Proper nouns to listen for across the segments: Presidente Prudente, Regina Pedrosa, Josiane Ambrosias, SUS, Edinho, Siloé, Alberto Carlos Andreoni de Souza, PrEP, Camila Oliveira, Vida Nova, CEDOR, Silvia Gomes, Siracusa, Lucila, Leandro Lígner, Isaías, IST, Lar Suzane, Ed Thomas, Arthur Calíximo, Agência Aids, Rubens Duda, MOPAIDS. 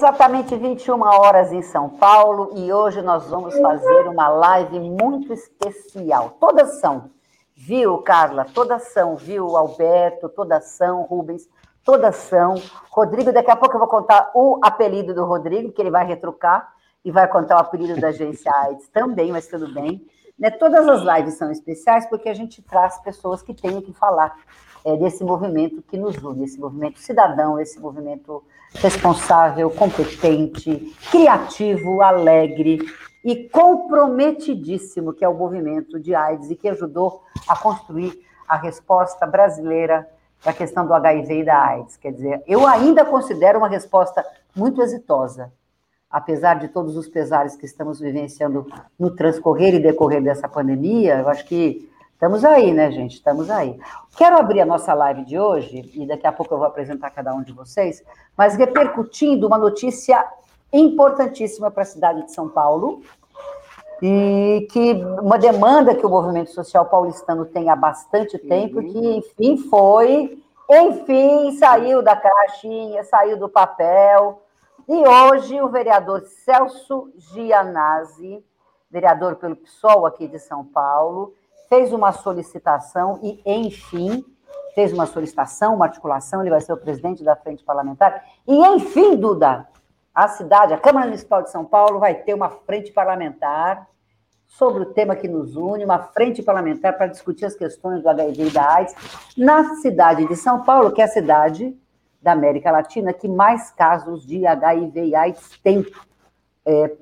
Exatamente 21 horas em São Paulo, e hoje nós vamos fazer uma live muito especial. Todas são, viu, Carla? Todas são, viu, Alberto? Todas são, Rubens? Todas são. Rodrigo, daqui a pouco eu vou contar o apelido do Rodrigo, que ele vai retrucar e vai contar o apelido da agência AIDS também, mas tudo bem. Né? Todas as lives são especiais porque a gente traz pessoas que têm que falar desse movimento que nos une, esse movimento cidadão, esse movimento responsável, competente, criativo, alegre e comprometidíssimo, que é o movimento de AIDS e que ajudou a construir a resposta brasileira da questão do HIV e da AIDS. Quer dizer, eu ainda considero uma resposta muito exitosa, apesar de todos os pesares que estamos vivenciando no transcorrer e decorrer dessa pandemia. Eu acho que estamos aí, né, gente? Estamos aí. Quero abrir a nossa live de hoje, e daqui a pouco eu vou apresentar cada um de vocês, mas repercutindo uma notícia importantíssima para a cidade de São Paulo, e que uma demanda que o movimento social paulistano tem há bastante tempo, que, enfim, saiu da caixinha, saiu do papel, e hoje o vereador Celso Giannazi, vereador pelo PSOL aqui de São Paulo, fez uma solicitação e, enfim, fez uma solicitação, uma articulação, ele vai ser o presidente da frente parlamentar, e, enfim, Duda, a cidade, a Câmara Municipal de São Paulo vai ter uma frente parlamentar sobre o tema que nos une, uma frente parlamentar para discutir as questões do HIV e da AIDS na cidade de São Paulo, que é a cidade da América Latina que mais casos de HIV e AIDS tem.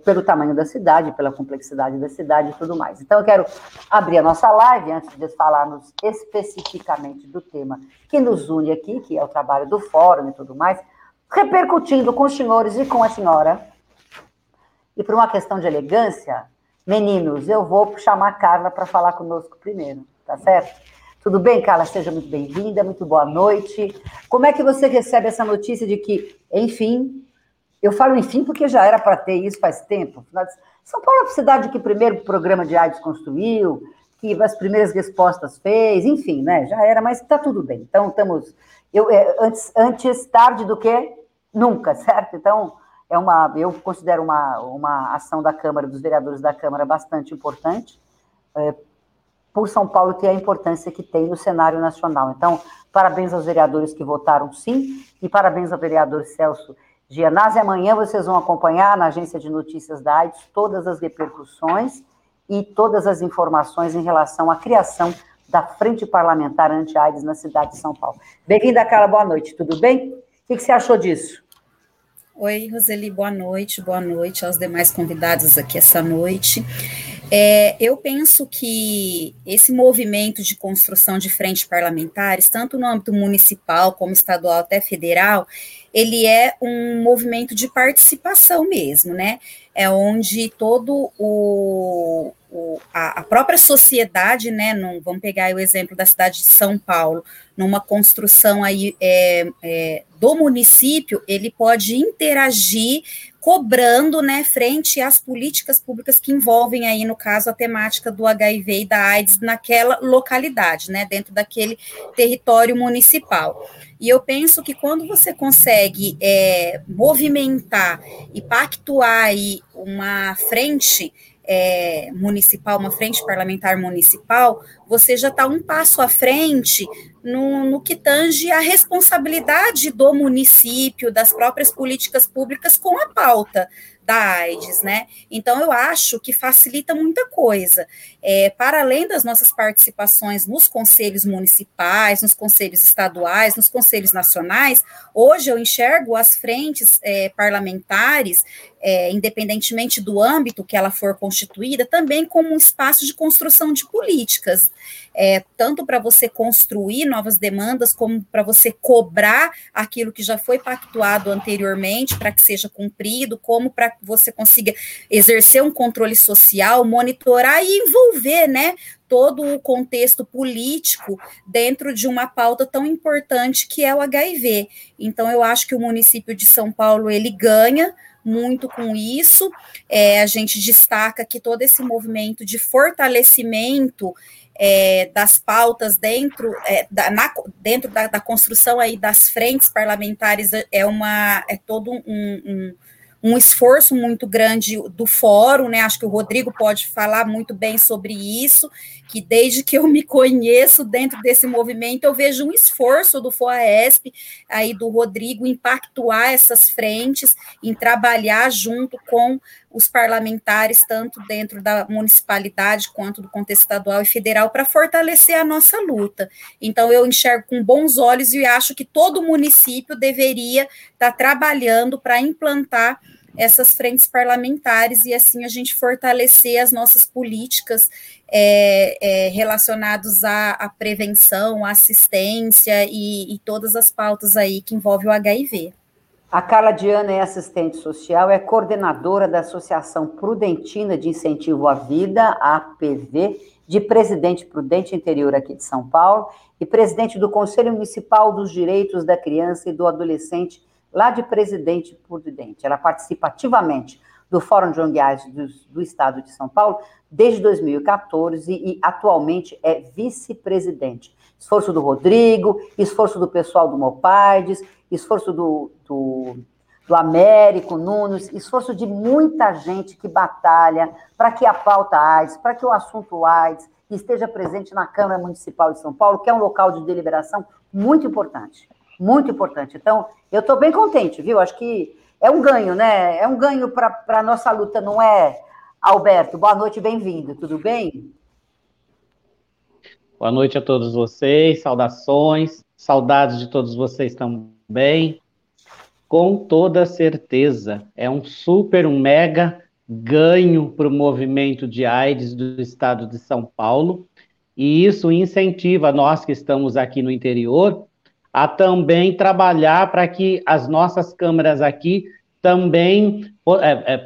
Pelo tamanho da cidade, pela complexidade da cidade e tudo mais. Então, eu quero abrir a nossa live, antes de falarmos especificamente do tema que nos une aqui, que é o trabalho do fórum e tudo mais, repercutindo com os senhores e com a senhora. E por uma questão de elegância, meninos, eu vou chamar a Carla para falar conosco primeiro, tá certo? Tudo bem, Carla? Seja muito bem-vinda, muito boa noite. Como é que você recebe essa notícia de que, enfim... Eu falo enfim porque já era para ter isso faz tempo. São Paulo é a cidade que o primeiro programa de AIDS construiu, que as primeiras respostas fez, enfim, né? Já era, mas está tudo bem. Então, estamos... antes tarde do que nunca, certo? Então, eu considero uma ação da Câmara, dos vereadores da Câmara, bastante importante, por São Paulo ter a importância que tem no cenário nacional. Então, parabéns aos vereadores que votaram sim, e parabéns ao vereador Celso Giannazi. Amanhã vocês vão acompanhar na Agência de Notícias da AIDS todas as repercussões e todas as informações em relação à criação da Frente Parlamentar Anti-AIDS na cidade de São Paulo. Bem-vinda, Carla, boa noite, tudo bem? O que você achou disso? Oi, Roseli, boa noite aos demais convidados aqui essa noite. Eu penso que esse movimento de construção de frentes parlamentares, tanto no âmbito municipal como estadual até federal, ele é um movimento de participação mesmo, né? É onde todo a própria sociedade, né? Vamos pegar o exemplo da cidade de São Paulo, numa construção aí do município, ele pode interagir cobrando, né, frente às políticas públicas que envolvem aí, no caso, a temática do HIV e da AIDS naquela localidade, né, dentro daquele território municipal. E eu penso que quando você consegue movimentar e pactuar aí uma frente municipal, uma frente parlamentar municipal, você já está um passo à frente no que tange a responsabilidade do município, das próprias políticas públicas com a pauta da AIDS, né? Então, eu acho que facilita muita coisa. Para além das nossas participações nos conselhos municipais, nos conselhos estaduais, nos conselhos nacionais, hoje eu enxergo as frentes parlamentares, independentemente do âmbito que ela for constituída, também como um espaço de construção de políticas, tanto para você construir novas demandas, como para você cobrar aquilo que já foi pactuado anteriormente para que seja cumprido, como para que você consiga exercer um controle social, monitorar e envolver, né, todo o contexto político dentro de uma pauta tão importante que é o HIV. Então, eu acho que o município de São Paulo, ele ganha muito com isso. A gente destaca que todo esse movimento de fortalecimento das pautas dentro da construção aí das frentes parlamentares é todo um esforço muito grande do fórum, né? Acho que o Rodrigo pode falar muito bem sobre isso, que desde que eu me conheço dentro desse movimento, eu vejo um esforço do FOAESP, aí do Rodrigo, em pactuar essas frentes, em trabalhar junto com os parlamentares, tanto dentro da municipalidade, quanto do contexto estadual e federal, para fortalecer a nossa luta. Então, eu enxergo com bons olhos e acho que todo município deveria estar trabalhando para implantar essas frentes parlamentares e, assim, a gente fortalecer as nossas políticas relacionadas à prevenção, à assistência e todas as pautas aí que envolvem o HIV. A Carla Diana é assistente social, é coordenadora da Associação Prudentina de Incentivo à Vida, APV, de Presidente Prudente Interior aqui de São Paulo e presidente do Conselho Municipal dos Direitos da Criança e do Adolescente lá de Presidente Prudente. Ela participa ativamente do Fórum de ONGs do Estado de São Paulo desde 2014 e atualmente é vice-presidente. Esforço do Rodrigo, esforço do pessoal do MOPAIDS, esforço do Américo Nunes, esforço de muita gente que batalha para que a pauta AIDS, para que o assunto AIDS esteja presente na Câmara Municipal de São Paulo, que é um local de deliberação muito importante, muito importante. Então, eu estou bem contente, viu? Acho que é um ganho, né? É um ganho para a nossa luta, não é, Alberto? Boa noite, bem-vindo, tudo bem? Boa noite a todos vocês, saudações, saudades de todos vocês também. Com toda certeza, é um super, um mega ganho para o movimento de AIDS do estado de São Paulo, e isso incentiva nós que estamos aqui no interior a também trabalhar para que as nossas câmaras aqui também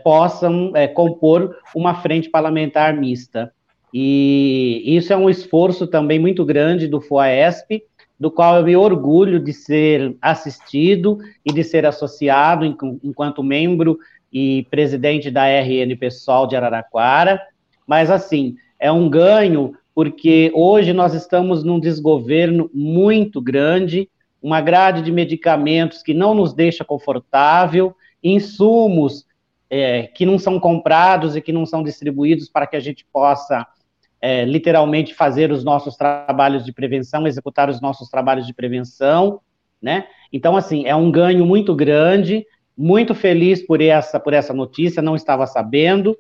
possam compor uma frente parlamentar mista. E isso é um esforço também muito grande do FOAESP, do qual eu me orgulho de ser assistido e de ser associado enquanto membro e presidente da RN Pessoal de Araraquara, mas assim, é um ganho porque hoje nós estamos num desgoverno muito grande, uma grade de medicamentos que não nos deixa confortável, insumos que não são comprados e que não são distribuídos para que a gente possa literalmente fazer os nossos trabalhos de prevenção, executar os nossos trabalhos de prevenção, né? Então, assim, é um ganho muito grande, muito feliz por essa notícia, não estava sabendo,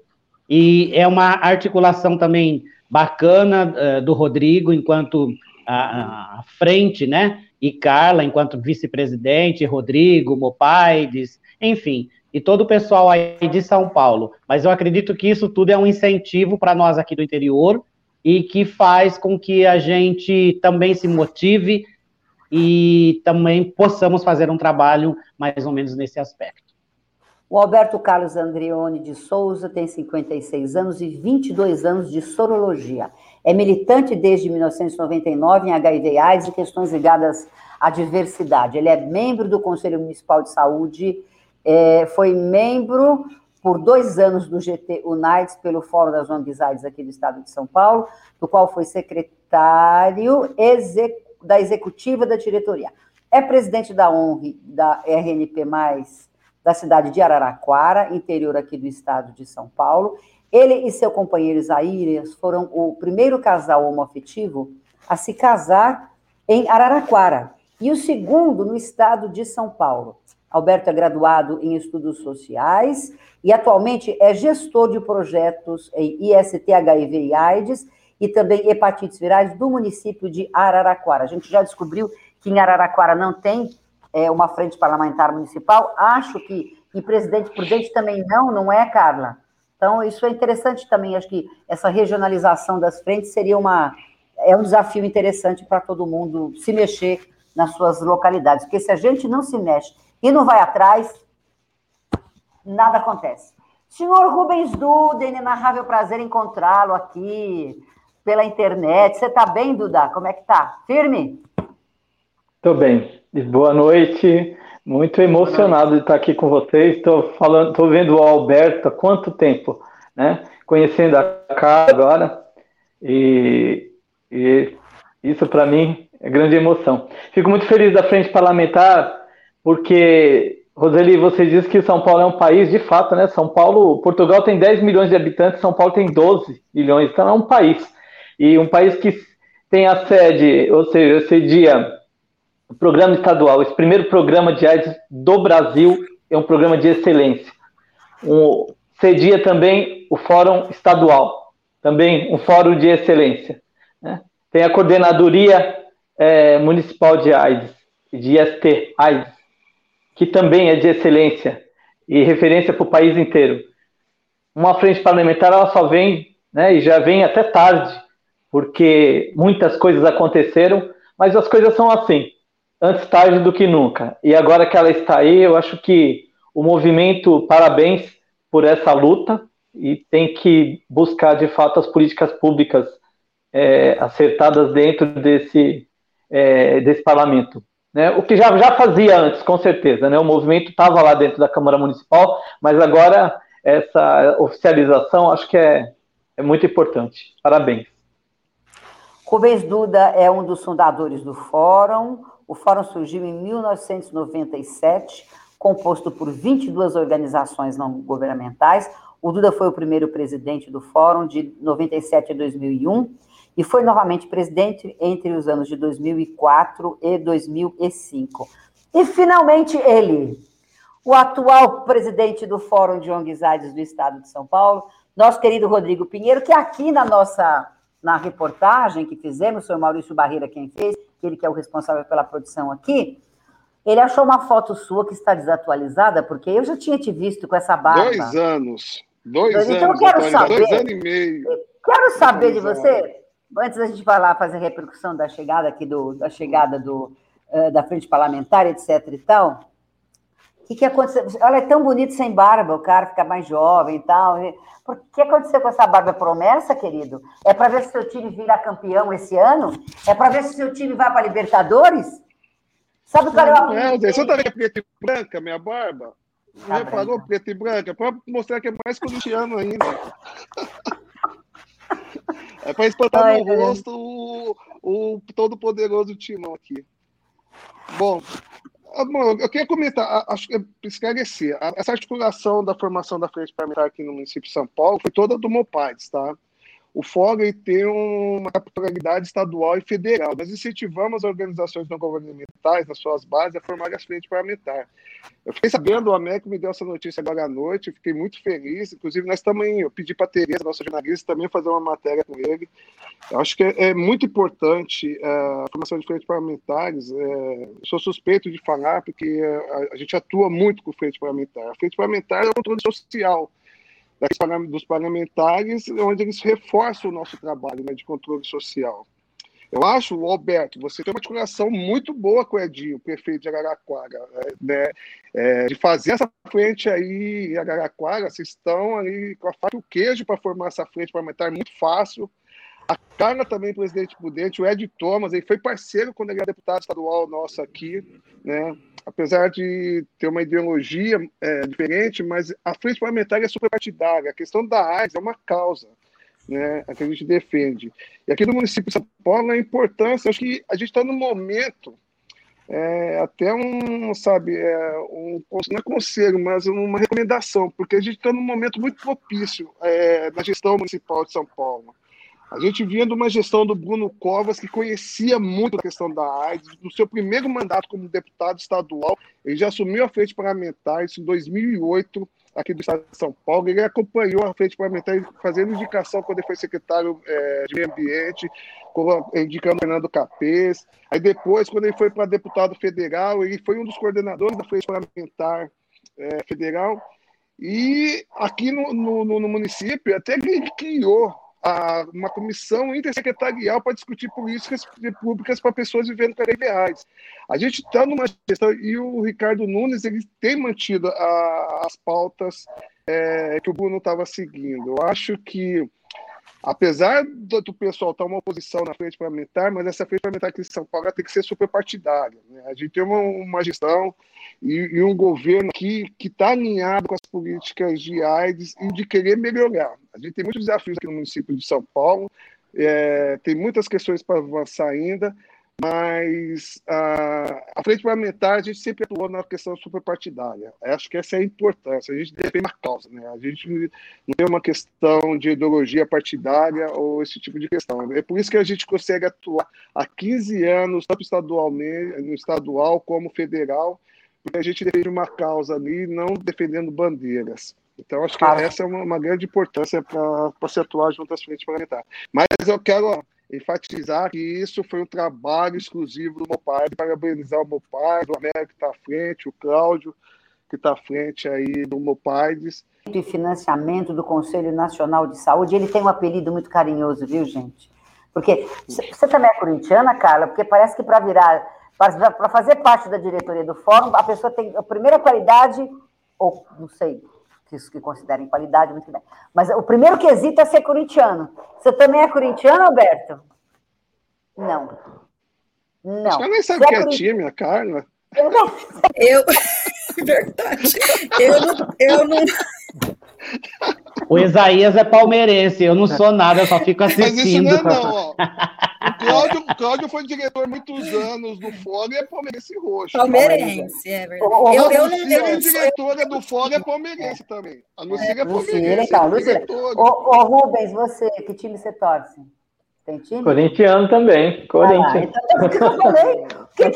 e é uma articulação também bacana do Rodrigo, enquanto a frente, né? E Carla, enquanto vice-presidente, Rodrigo, Mopaides, enfim, e todo o pessoal aí de São Paulo. Mas eu acredito que isso tudo é um incentivo para nós aqui do interior, e que faz com que a gente também se motive e também possamos fazer um trabalho mais ou menos nesse aspecto. O Alberto Carlos Andreoni de Souza tem 56 anos e 22 anos de sorologia. É militante desde 1999 em HIV/AIDS e questões ligadas à diversidade. Ele é membro do Conselho Municipal de Saúde, foi membro por 2 anos do GT Unites, pelo Fórum das ONGs/AIDS aqui do Estado de São Paulo, do qual foi secretário da Executiva da Diretoria. É presidente da ONRI, da RNP+, da cidade de Araraquara, interior aqui do Estado de São Paulo. Ele e seu companheiro Isaías foram o primeiro casal homoafetivo a se casar em Araraquara, e o segundo no Estado de São Paulo. Alberto é graduado em estudos sociais e atualmente é gestor de projetos em IST, HIV e AIDS e também hepatites virais do município de Araraquara. A gente já descobriu que em Araraquara não tem uma frente parlamentar municipal, acho que em Presidente Prudente também não é, Carla? Então, isso é interessante também, acho que essa regionalização das frentes seria um desafio interessante para todo mundo se mexer nas suas localidades, porque se a gente não se mexe e não vai atrás, nada acontece. Senhor Rubens Duda, inenarrável prazer encontrá-lo aqui pela internet. Você está bem, Duda? Como é que tá? Firme? Estou bem. Boa noite. Muito emocionado de estar aqui com vocês. Estou vendo o Alberto há quanto tempo, né? Conhecendo a Carla agora, e isso para mim é grande emoção. Fico muito feliz da Frente Parlamentar, porque, Roseli, você disse que São Paulo é um país, de fato, né? São Paulo, Portugal tem 10 milhões de habitantes, São Paulo tem 12 milhões, então é um país. E um país que tem a sede, ou seja, sedia o programa estadual, esse primeiro programa de AIDS do Brasil, é um programa de excelência. Cedia também o Fórum Estadual, também um Fórum de Excelência, né? Tem a Coordenadoria Municipal de AIDS, de IST-AIDS, que também é de excelência e referência para o país inteiro. Uma frente parlamentar, ela só vem, né, e já vem até tarde, porque muitas coisas aconteceram, mas as coisas são assim, antes tarde do que nunca. E agora que ela está aí, eu acho que o movimento, parabéns por essa luta, e tem que buscar, de fato, as políticas públicas acertadas dentro desse parlamento, né? O que já fazia antes, com certeza, né? O movimento estava lá dentro da Câmara Municipal, mas agora essa oficialização acho que é muito importante. Parabéns. Rubens Duda é um dos fundadores do Fórum. O Fórum surgiu em 1997, composto por 22 organizações não governamentais. O Duda foi o primeiro presidente do Fórum de 97 a 2001 e foi novamente presidente entre os anos de 2004 e 2005. E, finalmente, ele, o atual presidente do Fórum de ONGs/AIDS do Estado de São Paulo, nosso querido Rodrigo Pinheiro, que aqui na reportagem que fizemos, foi o Maurício Barreira quem fez, ele que é o responsável pela produção aqui, ele achou uma foto sua que está desatualizada, porque eu já tinha te visto com essa barba. 2 anos. 2 anos. Então eu quero saber. 2 anos e meio. Quero saber de você, antes da gente falar, fazer repercussão da chegada aqui, da frente parlamentar, etc e tal, o que aconteceu? Olha, é tão bonito sem barba, o cara fica mais jovem e tal. O que aconteceu com essa barba? Promessa, querido? É para ver se seu time vira campeão esse ano? É para ver se seu time vai para Libertadores? Sabe o que é? Você tá vendo preto e branca, minha barba? Tá reparou preto e branca? Para mostrar que é mais corintiano ainda. É para espantar no rosto o todo-poderoso Timão aqui. Bom, eu queria comentar, acho que esclarecer, essa articulação da formação da frente parlamentar aqui no município de São Paulo foi toda do MOPAIDS, tá? O Fórum tem uma capitalidade estadual e federal. Nós incentivamos as organizações não governamentais, nas suas bases, a formar as frentes parlamentares. Eu fiquei sabendo, o Américo me deu essa notícia agora à noite, eu fiquei muito feliz. Inclusive, nós também, eu pedi para a Tereza, nossa jornalista, também fazer uma matéria com ele. Eu acho que é muito importante a formação de frentes parlamentares. Sou suspeito de falar, porque a gente atua muito com frente parlamentar. A frente parlamentar é um controle social dos parlamentares, onde eles reforçam o nosso trabalho, né, de controle social. Eu acho, Alberto, você tem uma articulação muito boa com o Edinho, prefeito de Araraquara, né, de fazer essa frente aí em Araraquara. Vocês estão aí com a faca e o queijo para formar essa frente parlamentar, muito fácil. A Carla também, presidente Prudente, o Ed Thomas, ele foi parceiro quando ele era deputado estadual nosso aqui, né? Apesar de ter uma ideologia diferente, mas a frente parlamentar é superpartidária. A questão da AIDS é uma causa, né, a que a gente defende. E aqui no município de São Paulo, a importância, acho que a gente está num momento, até não é conselho, mas uma recomendação, porque a gente está num momento muito propício na gestão municipal de São Paulo. A gente vinha de uma gestão do Bruno Covas, que conhecia muito a questão da AIDS. No seu primeiro mandato como deputado estadual, ele já assumiu a frente parlamentar, isso em 2008, aqui do estado de São Paulo. Ele acompanhou a frente parlamentar, fazendo indicação quando ele foi secretário de Meio Ambiente, indicando Fernando Capês. Aí depois, quando ele foi para deputado federal, ele foi um dos coordenadores da frente parlamentar federal. E aqui no município, até ele criou uma comissão intersecretarial para discutir políticas públicas para pessoas vivendo com AIDS. A gente está numa gestão, e o Ricardo Nunes, ele tem mantido as pautas que o Bruno estava seguindo. Eu acho que Apesar do pessoal estar uma oposição na frente parlamentar, mas essa frente parlamentar aqui em São Paulo tem que ser superpartidária, né? A gente tem uma gestão e um governo aqui que está alinhado com as políticas de AIDS e de querer melhorar. A gente tem muitos desafios aqui no município de São Paulo, tem muitas questões para avançar ainda, mas a frente parlamentar a gente sempre atuou na questão superpartidária. Acho que essa é a importância, a gente defende a causa, né? A gente não tem uma questão de ideologia partidária ou esse tipo de questão. É por isso que a gente consegue atuar há 15 anos, tanto no estadual como federal, porque a gente defende uma causa ali, não defendendo bandeiras. Então, acho que essa é uma grande importância para se atuar junto às frentes parlamentares. Mas eu quero enfatizar que isso foi um trabalho exclusivo do MOPAIDS, parabenizar o MOPAIDS, o Américo que está à frente, o Cláudio que está à frente aí do MOPAIDS. De financiamento do Conselho Nacional de Saúde, ele tem um apelido muito carinhoso, viu, gente? Porque você também é corintiana, Carla, porque parece que para fazer parte da diretoria do Fórum, a pessoa tem a primeira qualidade, ou não sei, isso que considerem qualidade, muito bem. Mas o primeiro quesito é ser corintiano. Você também é corintiano, Alberto? Não. Não. Você nem sabe o que é time, a Carla. Verdade. Eu não... O Isaías é palmeirense, eu não sou nada, eu só fico assistindo. Mas isso não é não, ó. O Cláudio foi diretor muitos anos do Fórum e é palmeirense roxo. Palmeirense, é verdade. Eu não sei. A diretora do Fórum é palmeirense também. A Lucila é palmeirense. Então, Lucila. Ô, Rubens, você, que time você torce? Tem time? Corintiano também. Corinthians. Então, o que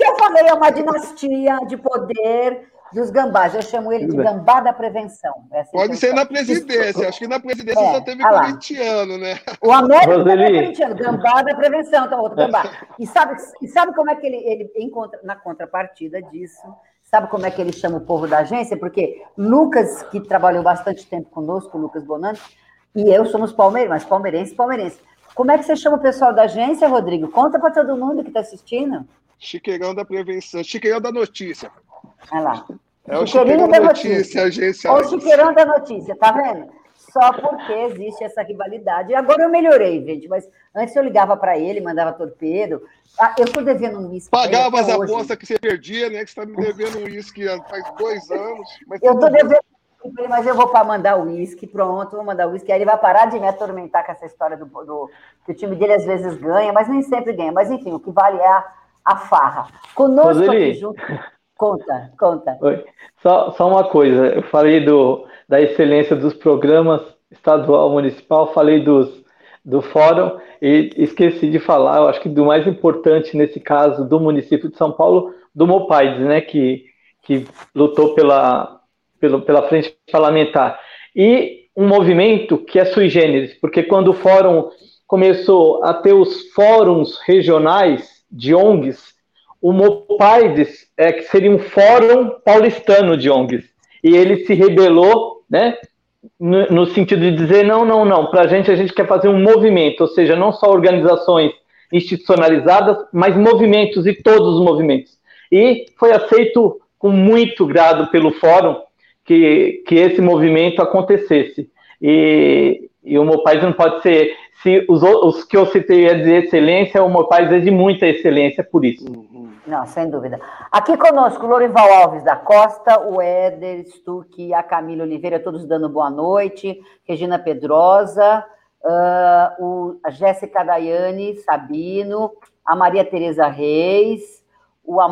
eu falei? É uma dinastia de poder dos gambás. Eu chamo ele de gambá da prevenção. Pode ser na presidência. Acho que na presidência só teve corintiano, né? O Américo também é corintiano. Gambá da prevenção. Então, outro gambá. E sabe como é que ele encontra, na contrapartida disso, sabe como é que ele chama o povo da agência? Porque Lucas, que trabalhou bastante tempo conosco, o Lucas Bonanno, e eu somos palmeirenses. Como é que você chama o pessoal da agência, Rodrigo? Conta para todo mundo que está assistindo. Chiqueirão da prevenção. Chiqueirão da notícia. Olha lá. É o Chiqueirão da Notícia, agência. O Chiqueirão da Notícia, tá vendo? Só porque existe essa rivalidade. Agora eu melhorei, gente, mas antes eu ligava para ele, mandava torpedo. Eu tô devendo um uísque. Pagava as apostas que você perdia, né? Que você tá me devendo um uísque faz 2 anos. Mas eu tô devendo um uísque, mas eu vou mandar o uísque, pronto, vou mandar o uísque. Aí ele vai parar de me atormentar com essa história do que o time dele às vezes ganha, mas nem sempre ganha. Mas enfim, o que vale é a farra. Conosco aqui junto. Conta. Oi. Só uma coisa, eu falei da excelência dos programas estadual, municipal, falei do fórum e esqueci de falar, eu acho que do mais importante nesse caso do município de São Paulo, do MOPAIDS, né, que lutou pela frente parlamentar. E um movimento que é sui generis, porque quando o fórum começou a ter os fóruns regionais de ONGs, o MOPAIDS que seria um fórum paulistano de ONGs, e ele se rebelou, né, no sentido de dizer, não, para a gente quer fazer um movimento, ou seja, não só organizações institucionalizadas, mas movimentos, e todos os movimentos. E foi aceito com muito grado pelo fórum que esse movimento acontecesse. E o MOPAIDS não pode ser... Se os que eu citei é de excelência, o MOPAIDS é de muita excelência por isso. Não, sem dúvida. Aqui conosco, o Lorival Alves da Costa, o Éder Stuck, a Camila Oliveira, todos dando boa noite, Regina Pedrosa, a Jéssica Daiane Sabino, a Maria Tereza Reis, a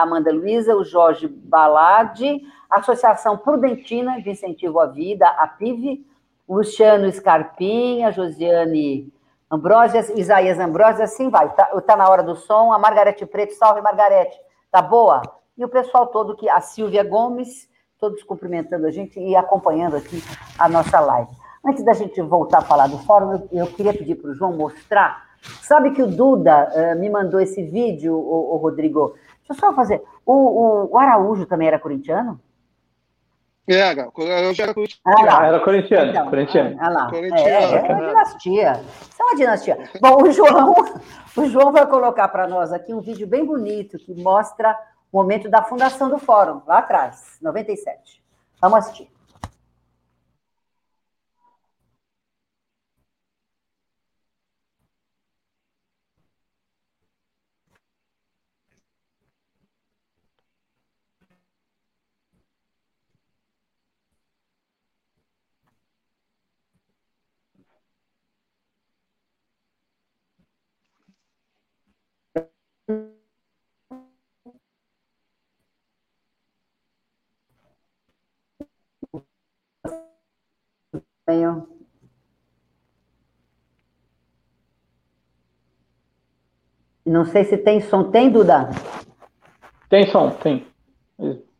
Amanda Luiza, o Jorge Balade, a Associação Prudentina de Incentivo à Vida, a PIV, Luciano Scarpinha, Josiane Ambrosias, Isaías Ambrosias, assim vai. Tá na hora do som. A Margarete Preto, salve, Margarete. Tá boa? E o pessoal todo que... A Silvia Gomes, todos cumprimentando a gente e acompanhando aqui a nossa live. Antes da gente voltar a falar do fórum, eu queria pedir para o João mostrar. Sabe que o Duda me mandou esse vídeo, o Rodrigo? Deixa eu só fazer. O Araújo também era corintiano? Era corintiano. Então, corintiano. É uma dinastia. Isso é uma dinastia. Bom, o João vai colocar para nós aqui um vídeo bem bonito que mostra o momento da fundação do fórum, lá atrás, 97. Vamos assistir. Venho. Não sei se tem som. Tem, Duda? Tem som, tem.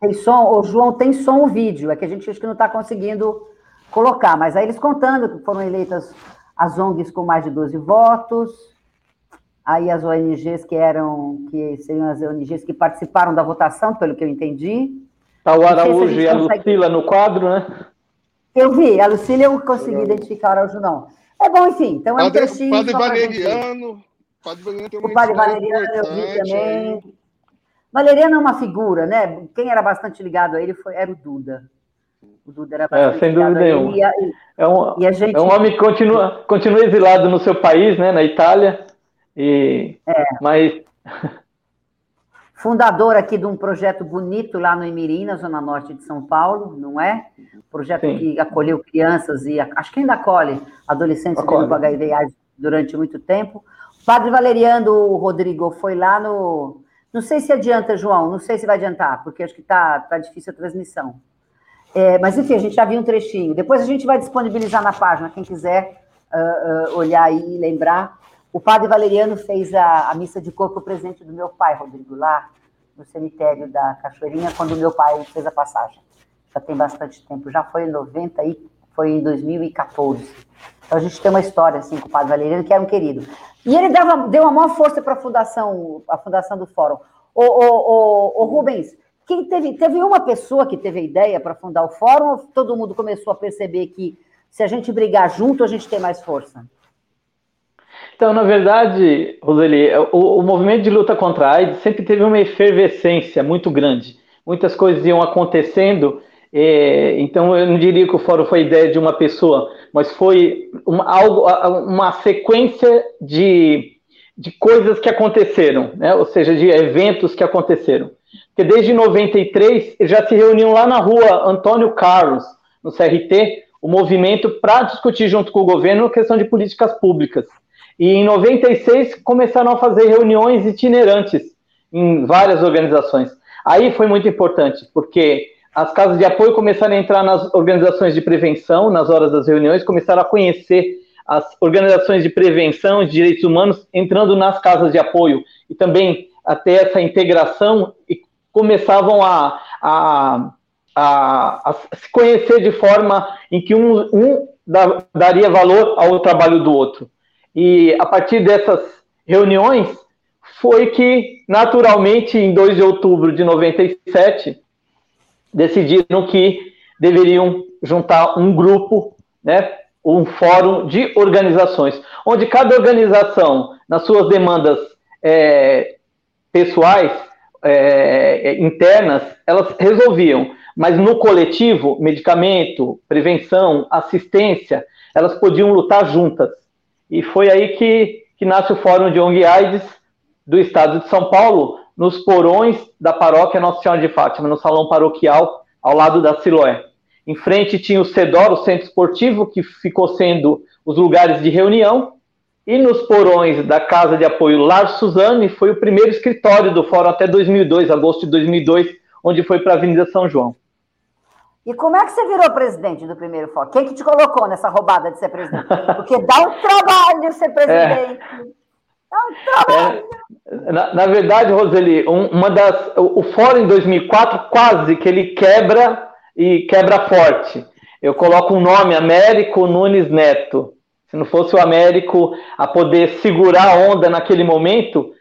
Tem som? Ô, João, tem som o vídeo. É que a gente acho que não está conseguindo colocar. Mas aí eles contando que foram eleitas as ONGs com mais de 12 votos, aí as ONGs que seriam as ONGs que participaram da votação, pelo que eu entendi. Está o Araújo e a Lucila no quadro, né? Eu vi, a Lucila eu consegui identificar, o Araújo não. É bom, enfim, então é um trechinho. O padre Valeriano tem uma história importante. Eu vi também. Valeriano é uma figura, né? Quem era bastante ligado a ele era o Duda. O Duda era bastante sem dúvida nenhuma. É um homem que continua exilado no seu país, né? Na Itália. Mas... Fundador aqui de um projeto bonito lá no Imirim, na Zona Norte de São Paulo, não é? Projeto Sim. que acolheu crianças e acho que ainda acolhe adolescentes com HIV/AIDS durante muito tempo. O padre Valeriano, o Rodrigo, foi lá no... Não sei se adianta, João, não sei se vai adiantar, porque acho que tá difícil a transmissão. Mas, enfim, a gente já viu um trechinho. Depois a gente vai disponibilizar na página, quem quiser olhar e lembrar. O padre Valeriano fez a missa de corpo presente do meu pai, Rodrigo, lá no cemitério da Cachoeirinha, quando meu pai fez a passagem. Já tem bastante tempo, já foi em 90 e foi em 2014. Então a gente tem uma história assim com o padre Valeriano, que era um querido. E ele deu a maior força para a fundação do Fórum. Ô Rubens, quem teve uma pessoa que teve a ideia para fundar o Fórum ou todo mundo começou a perceber que se a gente brigar junto, a gente tem mais força? Então, na verdade, Roseli, o movimento de luta contra a AIDS sempre teve uma efervescência muito grande. Muitas coisas iam acontecendo, então eu não diria que o Fórum foi a ideia de uma pessoa, mas foi uma sequência de coisas que aconteceram, né? Ou seja, de eventos que aconteceram. Porque desde 93, eles já se reuniam lá na rua Antônio Carlos, no CRT, o movimento para discutir junto com o governo a questão de políticas públicas. E em 96 começaram a fazer reuniões itinerantes em várias organizações. Aí foi muito importante, porque as casas de apoio começaram a entrar nas organizações de prevenção, nas horas das reuniões, começaram a conhecer as organizações de prevenção de direitos humanos entrando nas casas de apoio e também até essa integração e começavam a se conhecer de forma em que um daria valor ao trabalho do outro. E a partir dessas reuniões, foi que, naturalmente, em 2 de outubro de 97, decidiram que deveriam juntar um grupo, né, um fórum de organizações, onde cada organização, nas suas demandas pessoais, internas, elas resolviam. Mas no coletivo, medicamento, prevenção, assistência, elas podiam lutar juntas. E foi aí que nasce o Fórum de ONG/AIDS do Estado de São Paulo, nos porões da paróquia Nossa Senhora de Fátima, no salão paroquial, ao lado da Siloé. Em frente tinha o CEDOR, o Centro Esportivo, que ficou sendo os lugares de reunião, e nos porões da Casa de Apoio Lar Suzane, foi o primeiro escritório do Fórum até 2002, agosto de 2002, onde foi para a Avenida São João. E como é que você virou presidente do primeiro Fórum? Quem que te colocou nessa roubada de ser presidente? Porque dá um trabalho ser presidente. Dá um trabalho. Na verdade, Roseli, o Fórum em 2004 quase que ele quebra e quebra forte. Eu coloco um nome, Américo Nunes Neto. Se não fosse o Américo a poder segurar a onda naquele momento...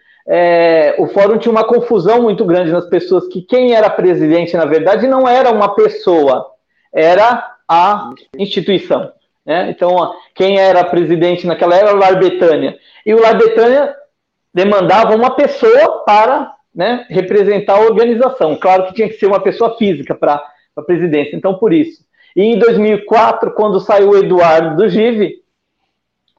o Fórum tinha uma confusão muito grande nas pessoas, que quem era presidente, na verdade, não era uma pessoa, era a instituição, né? Então, quem era presidente naquela era o Lar Betânia. E o Lar Betânia demandava uma pessoa para, né, representar a organização. Claro que tinha que ser uma pessoa física para a presidência, então por isso. E em 2004, quando saiu o Eduardo do GIV,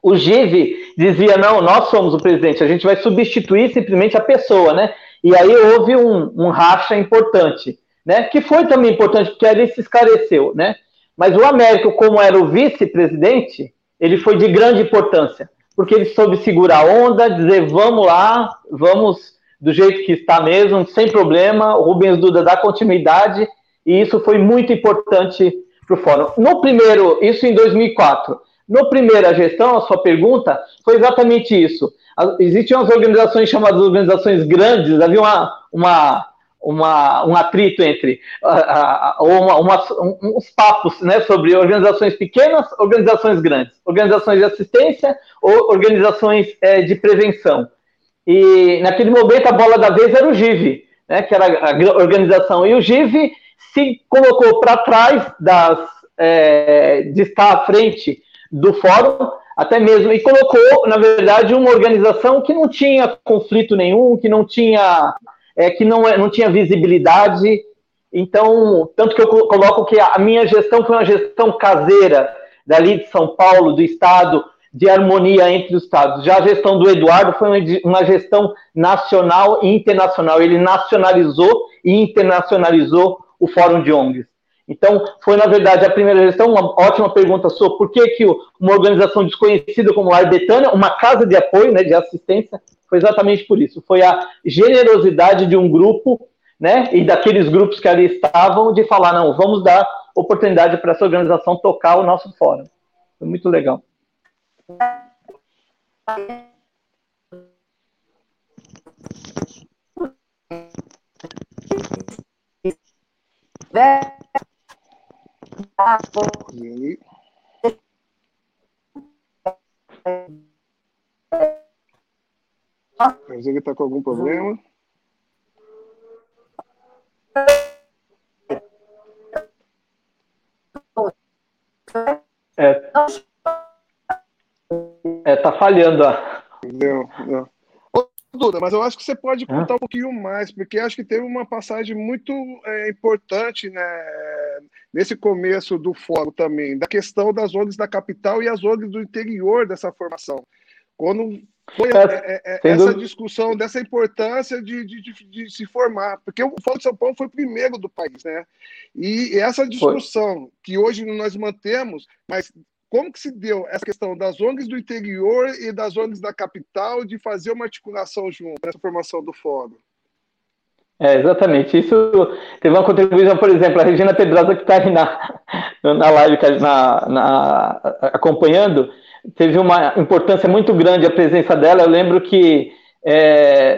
o GIV dizia, não, nós somos o presidente, a gente vai substituir simplesmente a pessoa, né? E aí houve um racha importante, né? Que foi também importante, porque ali se esclareceu, né? Mas o Américo, como era o vice-presidente, ele foi de grande importância, porque ele soube segurar a onda, dizer, vamos lá, vamos do jeito que está mesmo, sem problema, o Rubens Duda dá continuidade, e isso foi muito importante para o Fórum. No primeiro, isso em 2004, no primeira gestão, a sua pergunta foi exatamente isso. Existiam as organizações chamadas organizações grandes, havia um atrito entre uns papos, né, sobre organizações pequenas, organizações grandes, organizações de assistência ou organizações de prevenção. E naquele momento a bola da vez era o GIV, né, que era a organização, e o GIV se colocou para trás de estar à frente do Fórum, até mesmo, e colocou, na verdade, uma organização que não tinha conflito nenhum, que não tinha, não tinha visibilidade. Então, tanto que eu coloco que a minha gestão foi uma gestão caseira, dali de São Paulo, do Estado, de harmonia entre os Estados. Já a gestão do Eduardo foi uma gestão nacional e internacional. Ele nacionalizou e internacionalizou o Fórum de ONGs. Então, foi, na verdade, a primeira gestão. Uma ótima pergunta sua, por que que uma organização desconhecida como Lar Betânia, uma casa de apoio, né, de assistência, foi exatamente por isso. Foi a generosidade de um grupo, né, e daqueles grupos que ali estavam, de falar, não, vamos dar oportunidade para essa organização tocar o nosso fórum. Foi muito legal. Mas ele está com algum problema? Tá falhando. Não. Ô, Duda, mas eu acho que você pode contar um pouquinho mais, porque acho que teve uma passagem muito importante, né, nesse começo do fórum também, da questão das ONGs da capital e as ONGs do interior dessa formação. Quando foi essa discussão dessa importância de se formar, porque o Fórum de São Paulo foi o primeiro do país, né? E essa discussão que hoje nós mantemos, mas como que se deu essa questão das ONGs do interior e das ONGs da capital de fazer uma articulação junto nessa formação do Fórum? Exatamente. Isso teve uma contribuição, por exemplo, a Regina Pedrosa, que está aí na live, que acompanhando, teve uma importância muito grande a presença dela. Eu lembro que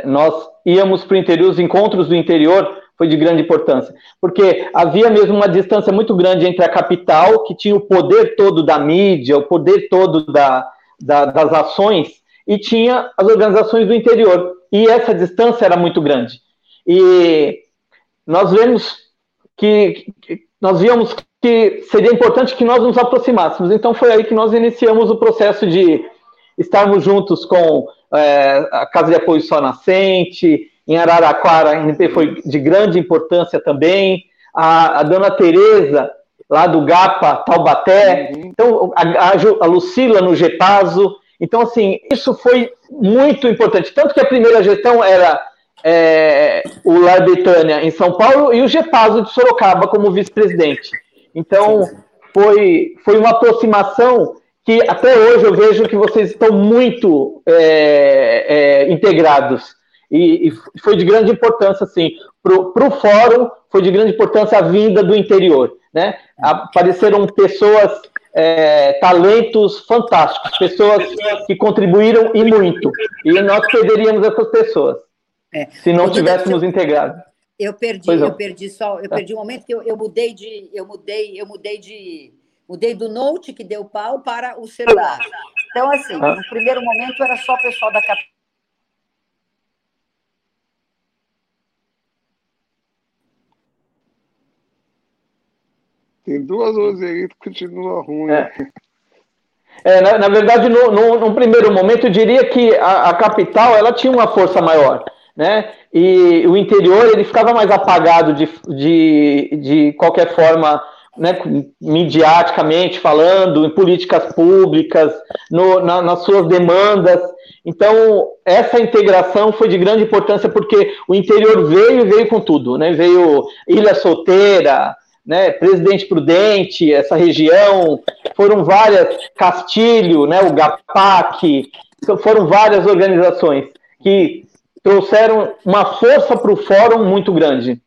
nós íamos para o interior, os encontros do interior foi de grande importância, porque havia mesmo uma distância muito grande entre a capital, que tinha o poder todo da mídia, o poder todo das ações, e tinha as organizações do interior, e essa distância era muito grande. E nós vemos que nós víamos que seria importante que nós nos aproximássemos. Então, foi aí que nós iniciamos o processo de estarmos juntos com a Casa de Apoio Sol Nascente, em Araraquara, a RNP foi de grande importância também, a dona Tereza, lá do GAPA, Taubaté, então, a Lucila no GEPASO. Então, assim, isso foi muito importante. Tanto que a primeira gestão era o Lar Betânia em São Paulo e o GEPASO de Sorocaba como vice-presidente. Então, foi uma aproximação que até hoje eu vejo que vocês estão muito integrados. E foi de grande importância, assim, para o Fórum, foi de grande importância a vinda do interior, né? Apareceram pessoas, talentos fantásticos, pessoas que contribuíram e muito. E nós perderíamos essas pessoas se não tivéssemos integrado. Eu perdi o momento que eu mudei do note que deu pau para o celular. Então, assim, no primeiro momento era só o pessoal da capital. Tem duas ONGs aí que continuam ruim. Na verdade, no primeiro momento, eu diria que a capital ela tinha uma força maior, né? E o interior ele ficava mais apagado de qualquer forma, né? Midiaticamente falando, em políticas públicas, nas suas demandas. Então, essa integração foi de grande importância, porque o interior veio com tudo, né? Veio Ilha Solteira, né, Presidente Prudente, essa região, foram várias, Castilho, né, o GAPAC, foram várias organizações que trouxeram uma força para o Fórum muito grande.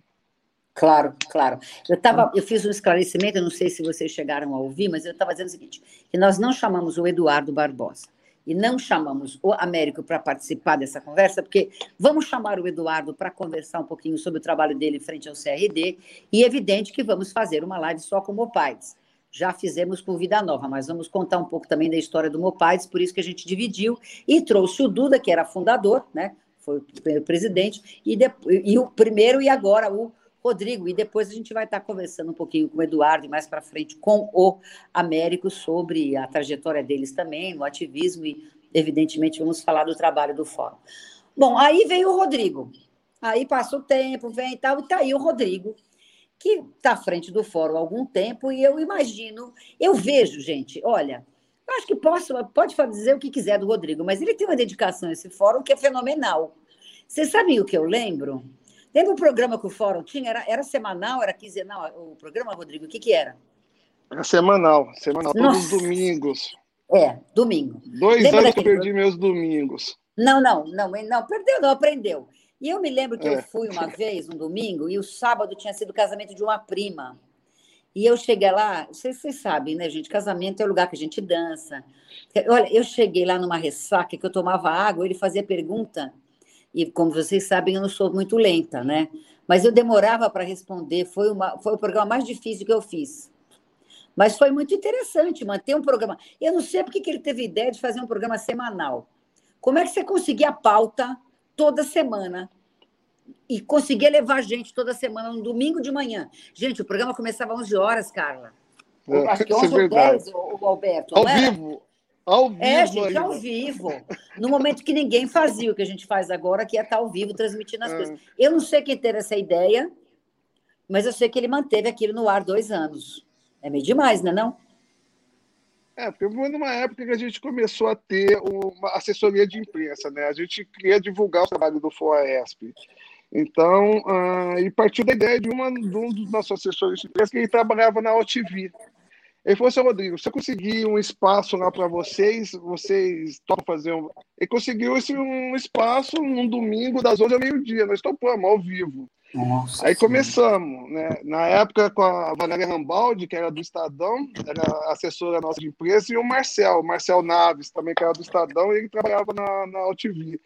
Claro, claro. Eu fiz um esclarecimento, eu não sei se vocês chegaram a ouvir, mas eu estava dizendo o seguinte, que nós não chamamos o Eduardo Barbosa e não chamamos o Américo para participar dessa conversa, porque vamos chamar o Eduardo para conversar um pouquinho sobre o trabalho dele frente ao CRD, e é evidente que vamos fazer uma live só com o MOPAIDS. Já fizemos com Vida Nova, mas vamos contar um pouco também da história do MOPAIDS, por isso que a gente dividiu e trouxe o Duda, que era fundador, né? Foi o primeiro presidente, e o primeiro e agora o Rodrigo, e depois a gente vai estar conversando um pouquinho com o Eduardo e mais para frente com o Américo sobre a trajetória deles também, o ativismo e, evidentemente, vamos falar do trabalho do Fórum. Bom, aí veio o Rodrigo, aí passa o tempo, vem e tal, e está aí o Rodrigo, que está à frente do Fórum há algum tempo, e eu imagino, eu vejo, gente, olha, eu acho que pode dizer o que quiser do Rodrigo, mas ele tem uma dedicação a esse Fórum que é fenomenal. Vocês sabem o que eu lembro? Lembra o programa que o Fórum tinha? Era semanal, era quinzenal? O programa, Rodrigo, o que era? Era semanal, todos os domingos. É, domingo. 2 anos que eu perdi meus domingos. Não, perdeu não, aprendeu. E eu me lembro que eu fui uma vez, um domingo, e o sábado tinha sido o casamento de uma prima. E eu cheguei lá, vocês sabem, né, gente? Casamento é o lugar que a gente dança. Olha, eu cheguei lá numa ressaca que eu tomava água, ele fazia pergunta... E, como vocês sabem, eu não sou muito lenta, né? Mas eu demorava para responder. Foi o programa mais difícil que eu fiz. Mas foi muito interessante manter um programa. Eu não sei porque que ele teve ideia de fazer um programa semanal. Como é que você conseguia a pauta toda semana? E conseguia levar gente toda semana, no domingo de manhã. Gente, o programa começava às 11 horas, Carla. Acho que 11 ou 10, o Alberto. Ao vivo. Ao vivo, gente, ao vivo. No momento que ninguém fazia o que a gente faz agora, que é estar ao vivo transmitindo as coisas. Eu não sei quem teve essa ideia, mas eu sei que ele manteve aquilo no ar 2 anos. É meio demais, não é não? É, porque foi numa época que a gente começou a ter uma assessoria de imprensa, né? A gente queria divulgar o trabalho do FOAESP. Então, e partiu da ideia de um dos nossos assessores de imprensa, que ele trabalhava na OTV. Ele falou assim, Rodrigo, se eu conseguir um espaço lá para vocês, vocês topam fazer um... Ele conseguiu um espaço num domingo das 11 ao meio-dia, nós topamos ao vivo. Nossa, aí começamos, né? Na época com a Valéria Rambaldi, que era do Estadão, era assessora nossa de imprensa, e o Marcel Naves, também que era do Estadão, e ele trabalhava na OTV.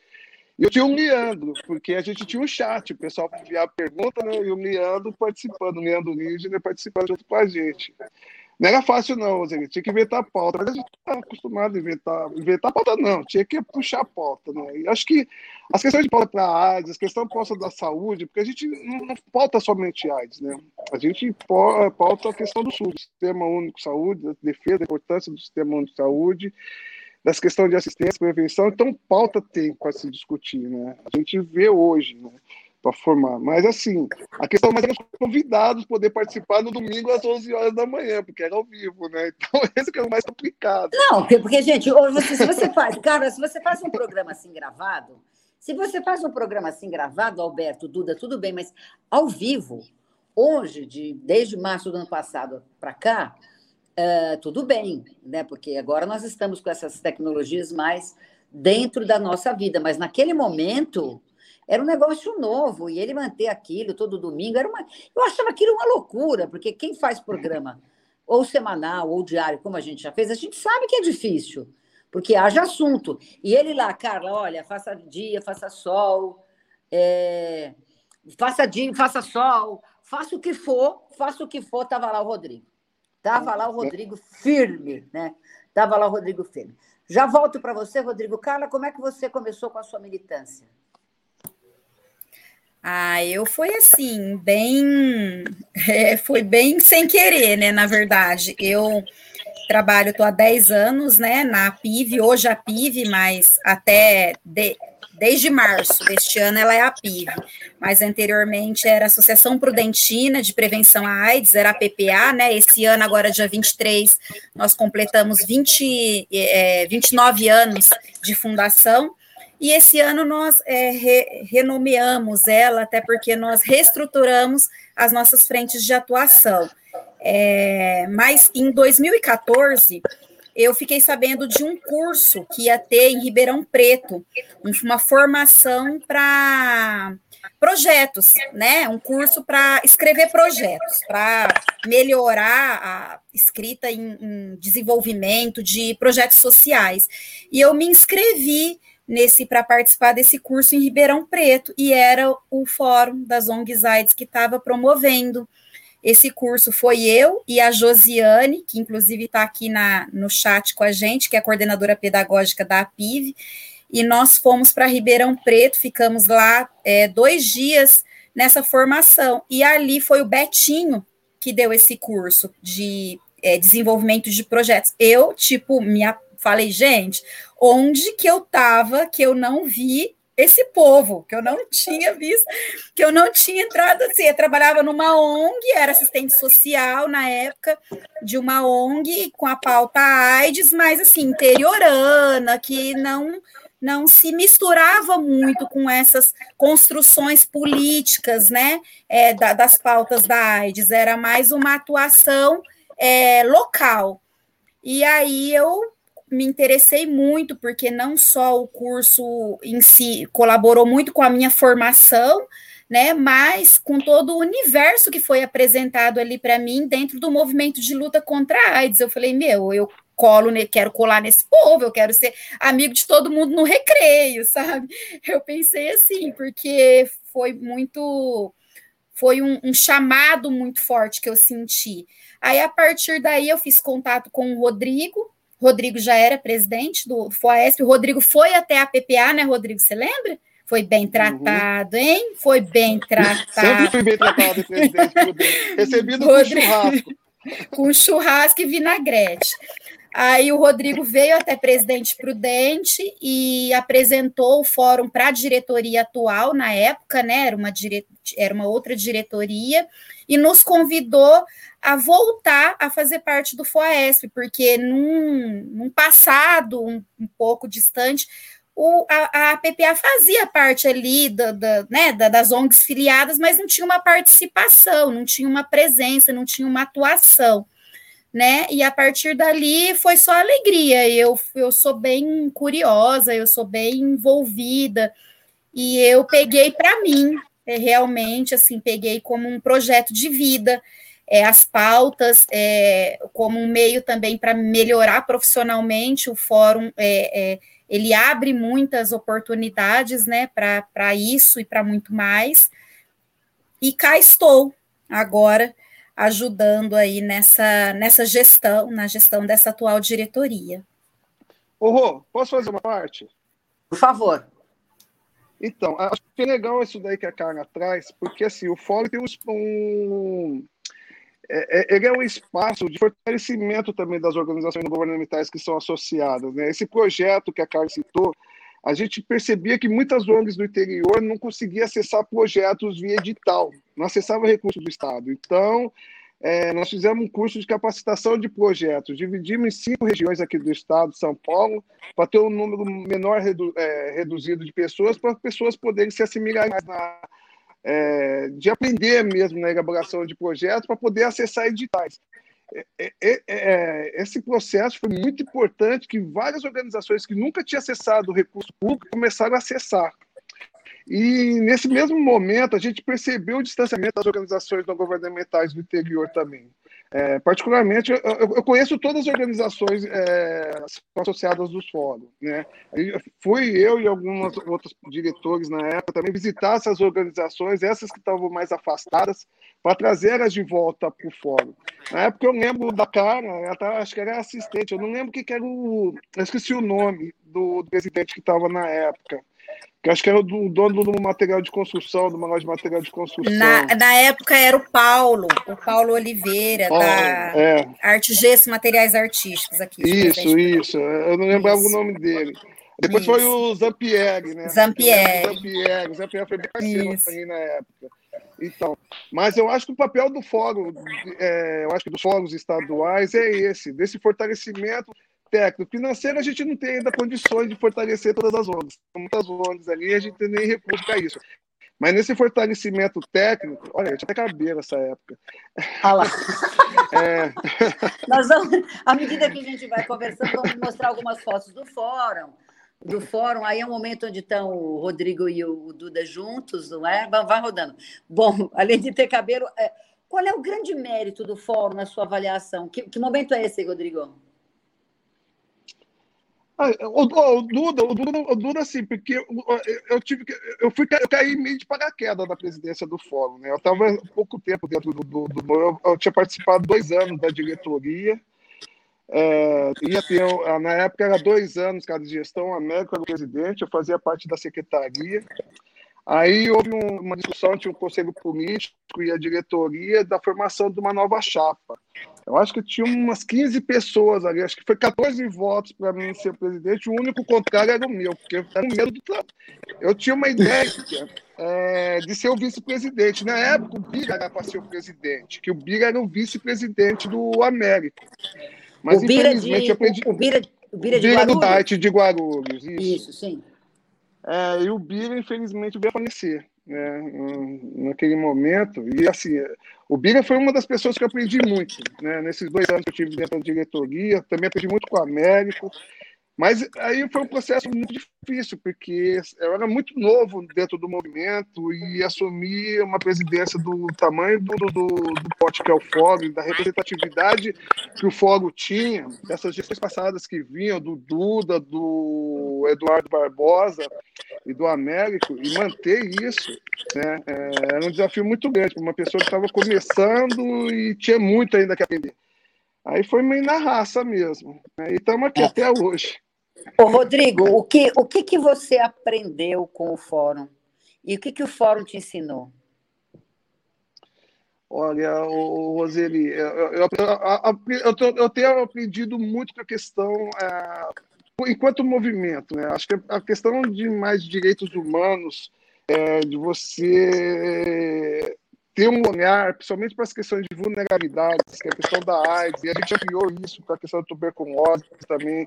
E eu tinha o Leandro, porque a gente tinha um chat, o pessoal enviava pergunta, né? E o Leandro participando, o Leandro Lígner participando junto com a gente. Não era fácil, não, Zé. Tinha que inventar a pauta. Mas a gente estava acostumado a inventar a pauta, não. Tinha que puxar a pauta, né? E acho que as questões de pauta para a AIDS, as questões de pauta da saúde, porque a gente não pauta somente AIDS, né? A gente pauta a questão do SUS, Sistema Único de Saúde, da defesa, da importância do Sistema Único de Saúde, das questões de assistência, prevenção. Então, pauta tem para se discutir, né? A gente vê hoje, né? Para formar, mas assim, a questão mais é os convidados poder participar no domingo às 11 horas da manhã, porque era ao vivo, né? Então, esse que é o mais complicado. Não, porque, gente, se você faz um programa assim gravado, Alberto, Duda, tudo bem, mas ao vivo, hoje, desde março do ano passado para cá, tudo bem, né? Porque agora nós estamos com essas tecnologias mais dentro da nossa vida, mas naquele momento... Era um negócio novo, e ele manter aquilo todo domingo, eu achava aquilo uma loucura, porque quem faz programa, ou semanal, ou diário, como a gente já fez, a gente sabe que é difícil, porque haja assunto. E ele lá, Carla, olha, faça dia, faça sol, faça dia, faça sol, faça o que for, estava lá o Rodrigo firme. Já volto para você, Rodrigo. Carla, como é que você começou com a sua militância? Eu fui assim, bem sem querer, né, na verdade. Eu trabalho, estou há 10 anos, né, na PIV, hoje a PIV, mas até desde março deste ano ela é a PIV, mas anteriormente era a Associação Prudentina de Prevenção à AIDS, era a PPA, né, esse ano agora, dia 23, nós completamos 29 anos de fundação. E esse ano nós renomeamos ela, até porque nós reestruturamos as nossas frentes de atuação. Mas em 2014, eu fiquei sabendo de um curso que ia ter em Ribeirão Preto, uma formação para projetos, né? Um curso para escrever projetos, para melhorar a escrita em desenvolvimento de projetos sociais. E eu me inscrevi para participar desse curso em Ribeirão Preto, e era o Fórum das ONGs/AIDS que estava promovendo. Esse curso foi eu e a Josiane, que inclusive está aqui no chat com a gente, que é a coordenadora pedagógica da APIV, e nós fomos para Ribeirão Preto, ficamos lá 2 dias nessa formação, e ali foi o Betinho que deu esse curso de desenvolvimento de projetos. Eu, falei, gente, onde que eu estava que eu não vi esse povo, que eu não tinha visto, que eu não tinha entrado assim. Eu trabalhava numa ONG, era assistente social na época de uma ONG com a pauta AIDS, mas assim, interiorana, que não se misturava muito com essas construções políticas, né, das pautas da AIDS, era mais uma atuação local. E aí eu me interessei muito, porque não só o curso em si colaborou muito com a minha formação, né, mas com todo o universo que foi apresentado ali para mim dentro do movimento de luta contra a AIDS. Eu falei, eu quero colar nesse povo, eu quero ser amigo de todo mundo no recreio, sabe? Eu pensei assim, porque foi um chamado muito forte que eu senti. Aí, a partir daí, eu fiz contato com o Rodrigo já era presidente do FOAESP, o Rodrigo foi até a PPA, né, Rodrigo, você lembra? Foi bem tratado, hein? Foi bem tratado. Sempre fui bem tratado, presidente Prudente. Recebido Rodrigo, com churrasco e vinagrete. Aí o Rodrigo veio até presidente Prudente e apresentou o fórum para a diretoria atual, na época, né, era uma outra diretoria, e nos convidou a voltar a fazer parte do FOAESP, porque num passado um pouco distante, a PPA fazia parte ali das ONGs filiadas, mas não tinha uma participação, não tinha uma presença, não tinha uma atuação, né? E a partir dali foi só alegria. Eu sou bem curiosa, eu sou bem envolvida, e eu peguei para mim, realmente, assim, peguei como um projeto de vida, as pautas, como um meio também para melhorar profissionalmente. O fórum, ele abre muitas oportunidades, né, para isso e para muito mais, e cá estou agora, ajudando aí nessa gestão, na gestão dessa atual diretoria. Ô, Rô, posso fazer uma parte? Por favor. Então, acho que é legal isso daí que a Carla traz, porque assim, o fórum tem ele é um espaço de fortalecimento também das organizações governamentais que são associadas, né? Esse projeto que a Carla citou, a gente percebia que muitas ONGs do interior não conseguiam acessar projetos via edital, não acessavam recursos do Estado. Então, nós fizemos um curso de capacitação de projetos, dividimos em 5 regiões aqui do Estado, São Paulo, para ter um número menor reduzido de pessoas, para as pessoas poderem se assimilar mais de aprender mesmo na elaboração de projetos para poder acessar editais. Esse processo foi muito importante, que várias organizações que nunca tinham acessado o recurso público começaram a acessar. E nesse mesmo momento a gente percebeu o distanciamento das organizações não governamentais do interior também. Particularmente, eu conheço todas as organizações associadas dos fóruns, né? Fui eu e alguns outros diretores na época também visitar essas organizações, essas que estavam mais afastadas, para trazer elas de volta para o fórum. Na época eu lembro da Carla, acho que era assistente, eu não lembro quem que era eu esqueci o nome do presidente que estava na época, que acho que era o dono do material de construção, de uma loja de material de construção. Na época era o Paulo Oliveira, da Arte Gesso Materiais Artísticos aqui. Isso, eu não lembrava o nome dele. Depois foi o Zampieri, né? O Zampieri foi bem parceiro também na época. Então, mas eu acho que o papel do fórum, eu acho que dos fóruns estaduais é esse, desse fortalecimento técnico. Financeiro, a gente não tem ainda condições de fortalecer todas as ONGs. Muitas ONGs ali, a gente nem recurso para isso. Mas nesse fortalecimento técnico, olha, eu tinha até cabelo nessa época. Ah lá. Nós vamos, à medida que a gente vai conversando, vamos mostrar algumas fotos do fórum. Do fórum, aí é um momento onde estão o Rodrigo e o Duda juntos, não é? Vai rodando. Bom, além de ter cabelo, qual é o grande mérito do fórum na sua avaliação? Que momento é esse, Rodrigo? Ah, o Duda, assim, porque eu caí meio de paraquedas na presidência do fórum, né? Eu estava há pouco tempo dentro eu tinha participado 2 anos da diretoria. Na época era 2 anos cada gestão, o Américo era o presidente, eu fazia parte da secretaria. Aí houve uma discussão entre o conselho político e a diretoria da formação de uma nova chapa. Eu acho que tinha umas 15 pessoas ali, acho que foi 14 votos para mim ser presidente, o único contrário era o meu, porque era o medo do trabalho. Eu tinha uma ideia de ser o vice-presidente. Na época o Bira era para ser o presidente, que o Bira era o vice-presidente do Américo. Mas, infelizmente, eu perdi. O Bira do Tite de Guarulhos. Isso sim. E o Bira, infelizmente, veio aparecer, né, naquele momento. E, assim, o Bira foi uma das pessoas que eu aprendi muito, né, nesses 2 anos que eu tive dentro da diretoria. Também aprendi muito com o Américo. Mas aí foi um processo muito difícil, porque eu era muito novo dentro do movimento e assumi uma presidência do tamanho do pote que é o fórum, da representatividade que o fórum tinha, dessas gestões passadas que vinham, do Duda, do Eduardo Barbosa e do Américo, e manter isso, né, era um desafio muito grande para uma pessoa que estava começando e tinha muito ainda que aprender. Aí foi meio na raça mesmo, né? E estamos aqui até hoje. Ô, Rodrigo, o que você aprendeu com o fórum? E o que o fórum te ensinou? Olha, Roseli, eu tenho aprendido muito com a questão, enquanto movimento, né? Acho que a questão de mais direitos humanos, de você ter um olhar, principalmente para as questões de vulnerabilidades, que é a questão da AIDS, e a gente ampliou isso para a questão da tuberculose também,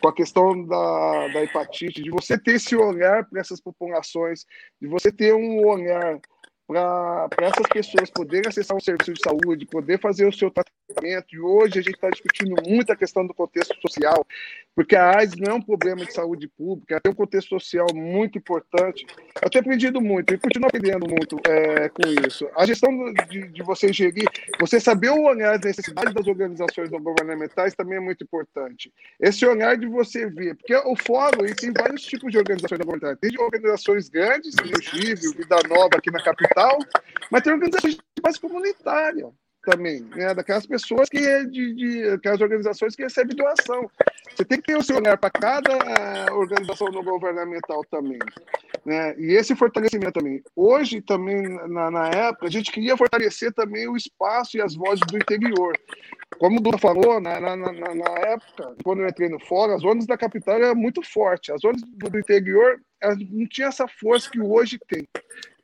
com a questão da hepatite, de você ter esse olhar para essas populações, de você ter um olhar para essas pessoas poderem acessar um serviço de saúde, poder fazer o seu tratamento. E hoje a gente está discutindo muito a questão do contexto social, porque a AIDS não é um problema de saúde pública, ela tem um contexto social muito importante. Eu tenho aprendido muito e continuo aprendendo muito com isso. A gestão de você gerir, você saber o olhar das necessidades das organizações não governamentais também é muito importante. Esse olhar de você ver, porque o fórum tem vários tipos de organizações não governamentais, tem organizações grandes, o GIV, Vida Nova aqui na capital, mas tem organizações mais comunitárias também, né? Daquelas pessoas que aquelas organizações que recebem doação. Você tem que ter o seu olhar para cada organização não governamental também, né? E esse fortalecimento também. Hoje, também, na época, a gente queria fortalecer também o espaço e as vozes do interior. Como o Duda falou, na época, quando eu entrei no fórum, as ONGs da capital eram muito fortes. As ONGs do interior não tinham essa força que hoje tem,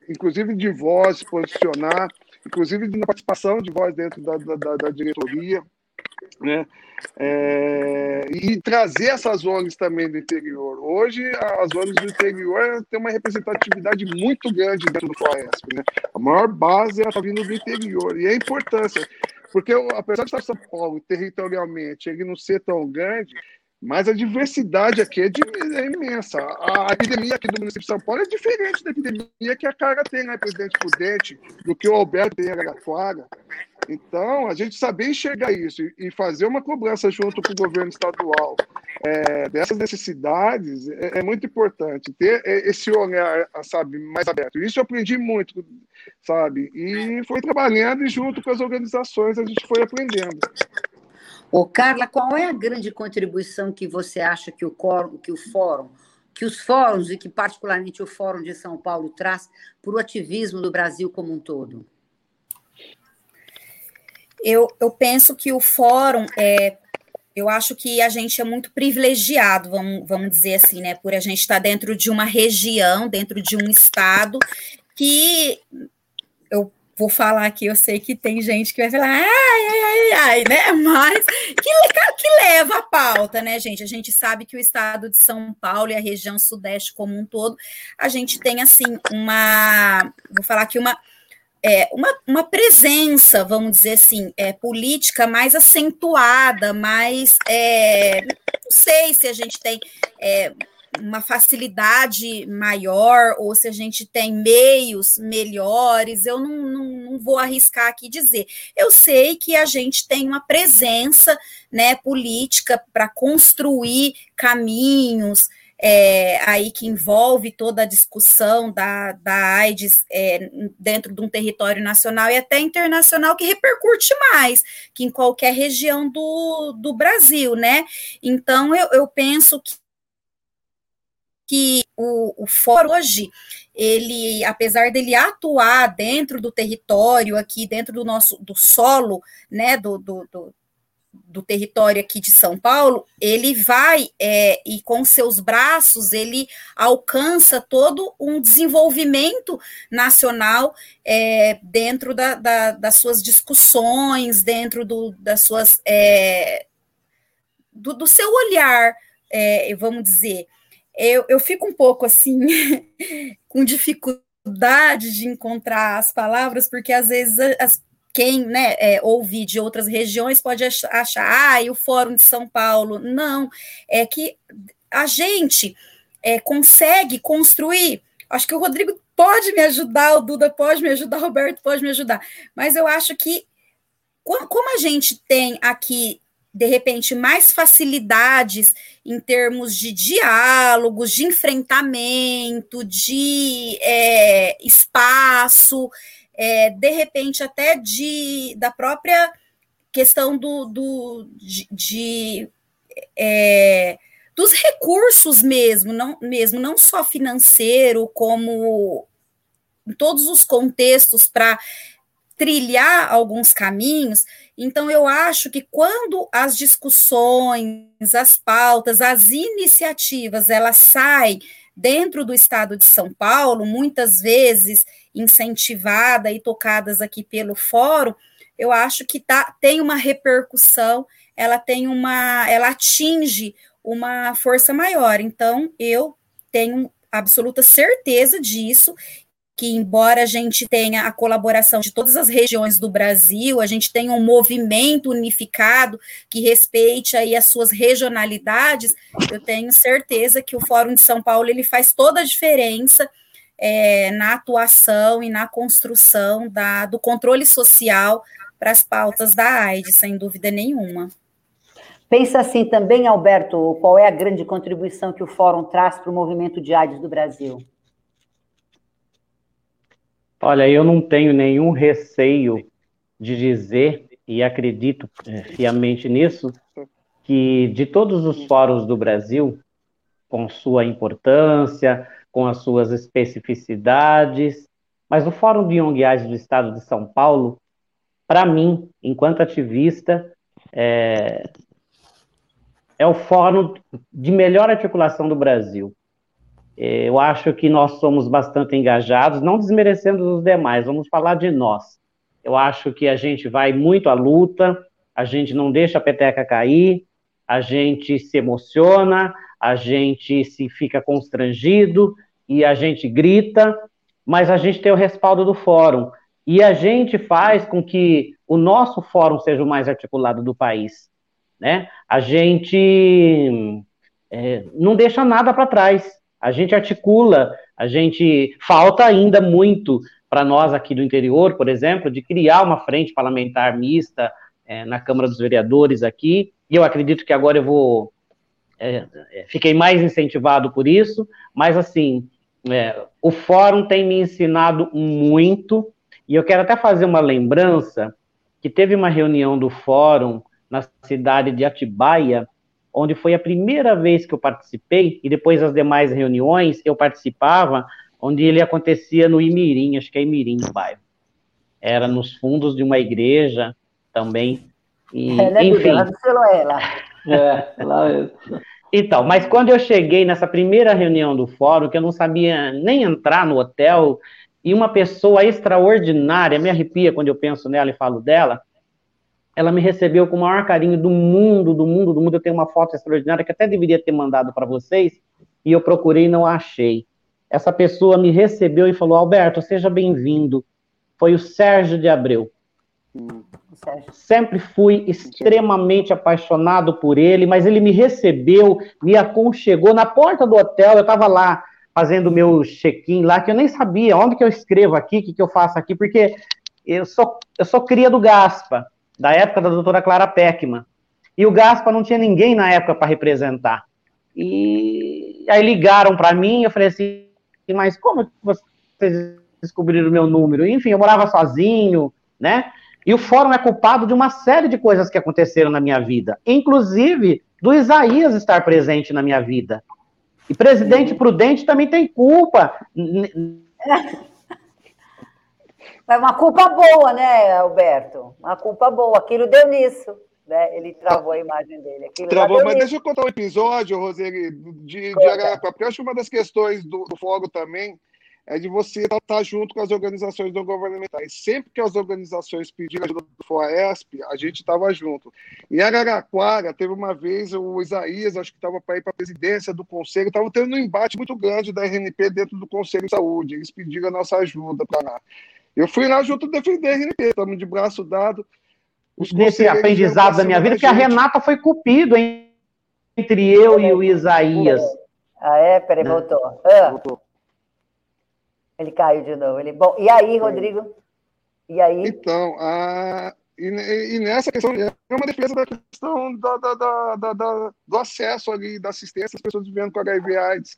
inclusive de voz, posicionar, inclusive na participação de voz dentro da diretoria, né? E trazer essas ONGs também do interior. Hoje, as ONGs do interior têm uma representatividade muito grande dentro do FOAESP, né? A maior base está vindo do interior, e a importância, porque apesar de estar em São Paulo, territorialmente, ele não ser tão grande, mas a diversidade aqui é imensa. A epidemia aqui do município de São Paulo é diferente da epidemia que a Carla tem, né, Presidente Prudente, do que o Alberto tem em Araraquara. Então, a gente saber enxergar isso e fazer uma cobrança junto com o governo estadual dessas necessidades é muito importante. Ter esse olhar, sabe, mais aberto. Isso eu aprendi muito, sabe? E foi trabalhando e junto com as organizações a gente foi aprendendo. Ô, Carla, qual é a grande contribuição que você acha que os fóruns, e que particularmente o Fórum de São Paulo, traz para o ativismo do Brasil como um todo? Eu penso que o fórum, eu acho que a gente é muito privilegiado, vamos dizer assim, né, por a gente estar dentro de uma região, dentro de um estado que eu vou falar aqui, eu sei que tem gente que vai falar ai, né? Mas que leva a pauta, né, gente? A gente sabe que o estado de São Paulo e a região sudeste como um todo, a gente tem, assim, uma presença, vamos dizer assim, política mais acentuada, mais, não sei se a gente tem... uma facilidade maior, ou se a gente tem meios melhores, eu não vou arriscar aqui dizer. Eu sei que a gente tem uma presença, né, política para construir caminhos, aí que envolve toda a discussão da AIDS dentro de um território nacional e até internacional que repercute mais que em qualquer região do Brasil, né? Então, eu penso que o fórum hoje, ele, apesar dele atuar dentro do território aqui, dentro do nosso, do solo, né, do território aqui de São Paulo, ele vai, e com seus braços, ele alcança todo um desenvolvimento nacional dentro das suas discussões, dentro das suas, do seu olhar, vamos dizer. Eu fico um pouco, assim, com dificuldade de encontrar as palavras, porque, às vezes, quem, né, ouve de outras regiões pode achar o Fórum de São Paulo. Não, é que a gente consegue construir... Acho que o Rodrigo pode me ajudar, o Duda pode me ajudar, o Roberto pode me ajudar. Mas eu acho que, como a gente tem aqui... de repente, mais facilidades em termos de diálogos, de enfrentamento, de espaço, de repente até da própria questão dos recursos mesmo, não só financeiro, como em todos os contextos para trilhar alguns caminhos. Então, eu acho que quando as discussões, as pautas, as iniciativas, elas saem dentro do estado de São Paulo, muitas vezes incentivada e tocadas aqui pelo fórum, eu acho que tem uma repercussão, ela atinge uma força maior. Então, eu tenho absoluta certeza disso, que embora a gente tenha a colaboração de todas as regiões do Brasil, a gente tenha um movimento unificado que respeite aí as suas regionalidades, eu tenho certeza que o Fórum de São Paulo ele faz toda a diferença na atuação e na construção do controle social para as pautas da AIDS, sem dúvida nenhuma. Pensa assim também, Alberto, qual é a grande contribuição que o Fórum traz para o movimento de AIDS do Brasil? Olha, eu não tenho nenhum receio de dizer, e acredito fiamente nisso, que de todos os fóruns do Brasil, com sua importância, com as suas especificidades, mas o Fórum de ONGs do Estado de São Paulo, para mim, enquanto ativista, é o fórum de melhor articulação do Brasil. Eu acho que nós somos bastante engajados, não desmerecendo os demais, vamos falar de nós. Eu acho que a gente vai muito à luta, a gente não deixa a peteca cair, a gente se emociona, a gente se fica constrangido e a gente grita, mas a gente tem o respaldo do fórum. E a gente faz com que o nosso fórum seja o mais articulado do país, né? A gente não deixa nada para trás. A gente articula, a gente falta ainda muito para nós aqui do interior, por exemplo, de criar uma frente parlamentar mista na Câmara dos Vereadores aqui, e eu acredito que agora eu vou... fiquei mais incentivado por isso, mas assim, o Fórum tem me ensinado muito, e eu quero até fazer uma lembrança que teve uma reunião do Fórum na cidade de Atibaia, onde foi a primeira vez que eu participei, e depois as demais reuniões eu participava, onde ele acontecia no Imirim, acho que é Imirim o bairro. Era nos fundos de uma igreja também. E, enfim. Então, mas quando eu cheguei nessa primeira reunião do fórum, que eu não sabia nem entrar no hotel, e uma pessoa extraordinária, me arrepia quando eu penso nela e falo dela, ela me recebeu com o maior carinho do mundo, do mundo, do mundo. Eu tenho uma foto extraordinária que até deveria ter mandado para vocês, e eu procurei e não a achei. Essa pessoa me recebeu e falou, Alberto, seja bem-vindo. Foi o Sérgio de Abreu. Sérgio. Sempre fui extremamente apaixonado por ele, mas ele me recebeu, me aconchegou na porta do hotel. Eu estava lá fazendo meu check-in lá, que eu nem sabia onde que eu escrevo aqui, o que que eu faço aqui, porque eu sou cria do Gaspa, da época da doutora Clara Peckman, e o Gaspa não tinha ninguém na época para representar. E aí ligaram para mim, eu falei assim, mas como vocês descobriram o meu número? Enfim, eu morava sozinho, né? E o Fórum é culpado de uma série de coisas que aconteceram na minha vida, inclusive do Isaías estar presente na minha vida. E Presidente Prudente também tem culpa. É uma culpa boa, né, Alberto? Uma culpa boa. Aquilo deu nisso, né? Ele travou a imagem dele. Aquilo travou, mas nisso. Deixa eu contar um episódio, Roseli, de Araraquara, porque eu acho que uma das questões do Fórum também é de você estar junto com as organizações não governamentais. Sempre que as organizações pediram ajuda do FOAESP, a gente estava junto. Em Araraquara, teve uma vez o Isaías, acho que estava para ir para a presidência do Conselho, estava tendo um embate muito grande da RNP dentro do Conselho de Saúde. Eles pediram a nossa ajuda para lá. Eu fui lá junto defender a RNP, estamos de braço dado. Nesse aprendizado da minha vida, porque a Renata foi cupido, hein? Entre eu e o Isaías. Ah, é? Peraí, voltou. Ah. Voltou. Ele caiu de novo. Ele... Bom, e aí, Rodrigo? E aí? Então, e nessa questão, é uma defesa da questão do acesso ali, da assistência às pessoas vivendo com HIV/AIDS.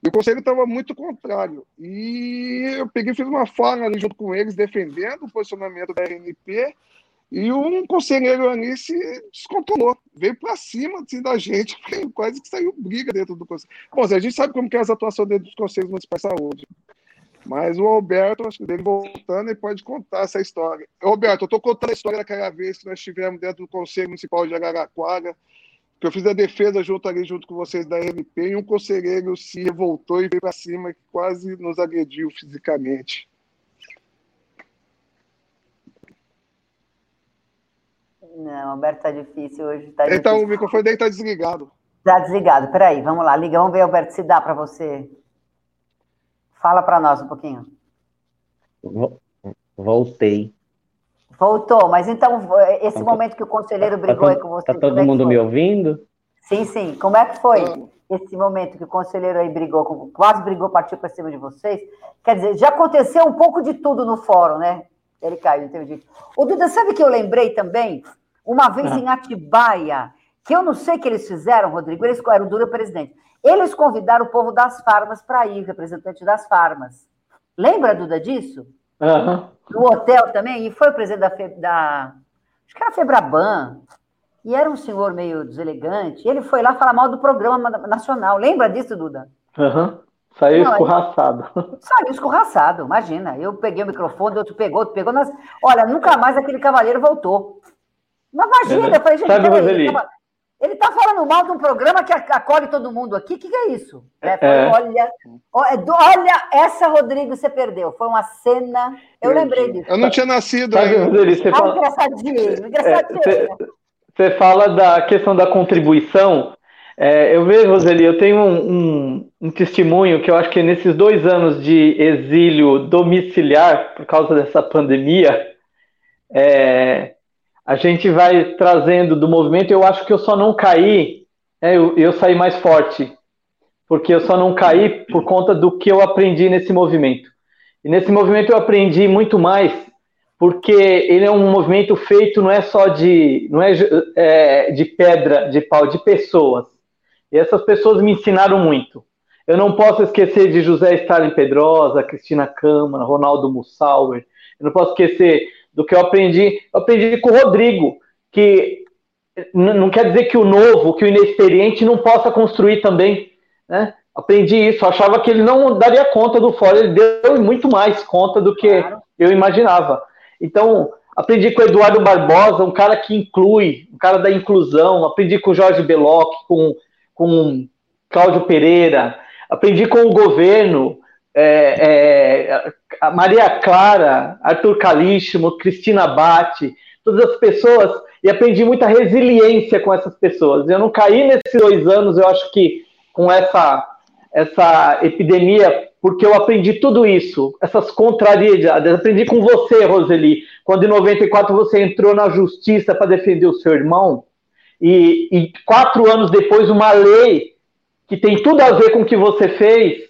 E o Conselho estava muito contrário. E eu peguei, fiz uma fala ali junto com eles, defendendo o posicionamento da RNP, e um conselheiro ali se descontrolou, veio para cima assim, da gente, quase que saiu briga dentro do Conselho. Bom, a gente sabe como que é as atuações dentro dos Conselhos Municipais de Saúde. Mas o Alberto, acho que dele voltando, ele pode contar essa história. Alberto, eu estou contando a história daquela vez que nós estivemos dentro do Conselho Municipal de Agaracuaga, que eu fiz a defesa junto com vocês da RNP, e um conselheiro se revoltou e veio para cima, que quase nos agrediu fisicamente. Não, Alberto, está difícil hoje. Então, o microfone dele está desligado. Está desligado, peraí, vamos lá, liga, vamos ver, Alberto, se dá para você... Fala para nós um pouquinho. Voltei. Voltou, mas então, esse momento que o conselheiro brigou aí com você... Está todo mundo me ouvindo? Sim, sim. Como é que foi esse momento que o conselheiro aí brigou, quase brigou, partiu para cima de vocês? Quer dizer, já aconteceu um pouco de tudo no fórum, né? Ele caiu, entendi. O Duda, sabe que eu lembrei também? Uma vez em Atibaia, que eu não sei o que eles fizeram, Rodrigo, eles era o Duda presidente. Eles convidaram o povo das farmas para ir, representante das farmas. Lembra, Duda, disso? Uhum. No hotel também, e foi o presidente acho que era a Febraban, e era um senhor meio deselegante, e ele foi lá falar mal do programa nacional. Lembra disso, Duda? Uhum. Saiu escorraçado. Saiu escorraçado, imagina. Eu peguei o microfone, outro pegou. Nós... Olha, nunca mais aquele cavaleiro voltou. Mas imagina, eu falei, gente, ele está falando mal de um programa que acolhe todo mundo aqui. O que é isso? Olha, essa, Rodrigo, você perdeu. Foi uma cena... Eu lembrei disso. Eu não tinha nascido ainda. Engraçadinho. Você fala da questão da contribuição. Eu vejo, Roseli, eu tenho um testemunho que eu acho que nesses 2 anos de exílio domiciliar, por causa dessa pandemia... A gente vai trazendo do movimento, eu acho que eu só não caí, eu saí mais forte, porque eu só não caí por conta do que eu aprendi nesse movimento. E nesse movimento eu aprendi muito mais, porque ele é um movimento feito não é só de pedra, de pau, de pessoas. E essas pessoas me ensinaram muito. Eu não posso esquecer de José Stalin Pedrosa, Cristina Câmara, Ronaldo Mussauer, eu não posso esquecer... do que eu aprendi com o Rodrigo, que não quer dizer que o novo, que o inexperiente não possa construir também, né? Aprendi isso, achava que ele não daria conta do fórum, ele deu muito mais conta do que eu imaginava. Então, aprendi com o Eduardo Barbosa, um cara que inclui, um cara da inclusão, aprendi com o Jorge Beloc, com Cláudio Pereira, aprendi com o governo, a Maria Clara, Arthur Calíximo, Cristina Batti, todas as pessoas, e aprendi muita resiliência com essas pessoas. Eu não caí nesses 2 anos, eu acho que com essa epidemia, porque eu aprendi tudo isso, essas contrariedades. Aprendi com você, Roseli, quando em 94 você entrou na justiça para defender o seu irmão, e 4 anos depois uma lei que tem tudo a ver com o que você fez,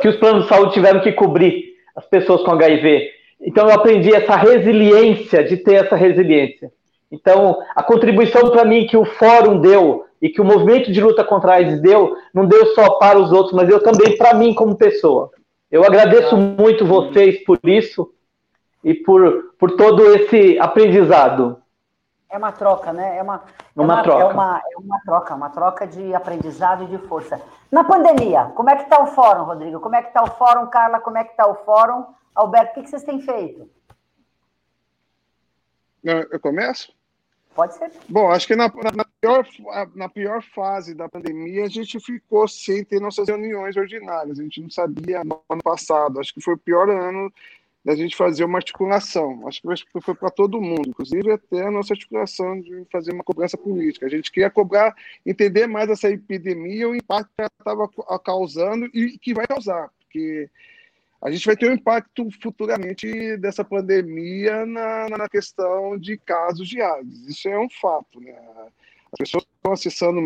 que os planos de saúde tiveram que cobrir as pessoas com HIV. Então eu aprendi essa resiliência, de ter essa resiliência. Então a contribuição para mim que o Fórum deu e que o movimento de luta contra a AIDS deu, não deu só para os outros, mas eu também para mim como pessoa. Eu agradeço muito vocês por isso e por todo esse aprendizado. É uma troca, né? É uma troca de aprendizado e de força. Na pandemia, como é que está o Fórum, Rodrigo? Como é que está o Fórum, Carla? Como é que está o Fórum? Alberto, o que vocês têm feito? Eu começo? Pode ser. Bom, acho que na pior fase da pandemia, a gente ficou sem ter nossas reuniões ordinárias. A gente não sabia no ano passado. Acho que foi o pior ano da gente fazer uma articulação. Acho que foi para todo mundo, inclusive até a nossa articulação de fazer uma cobrança política. A gente queria cobrar, entender mais essa epidemia, o impacto que ela estava causando e que vai causar, porque a gente vai ter um impacto futuramente dessa pandemia na questão de casos de AIDS. Isso é um fato, né? As pessoas estão acessando,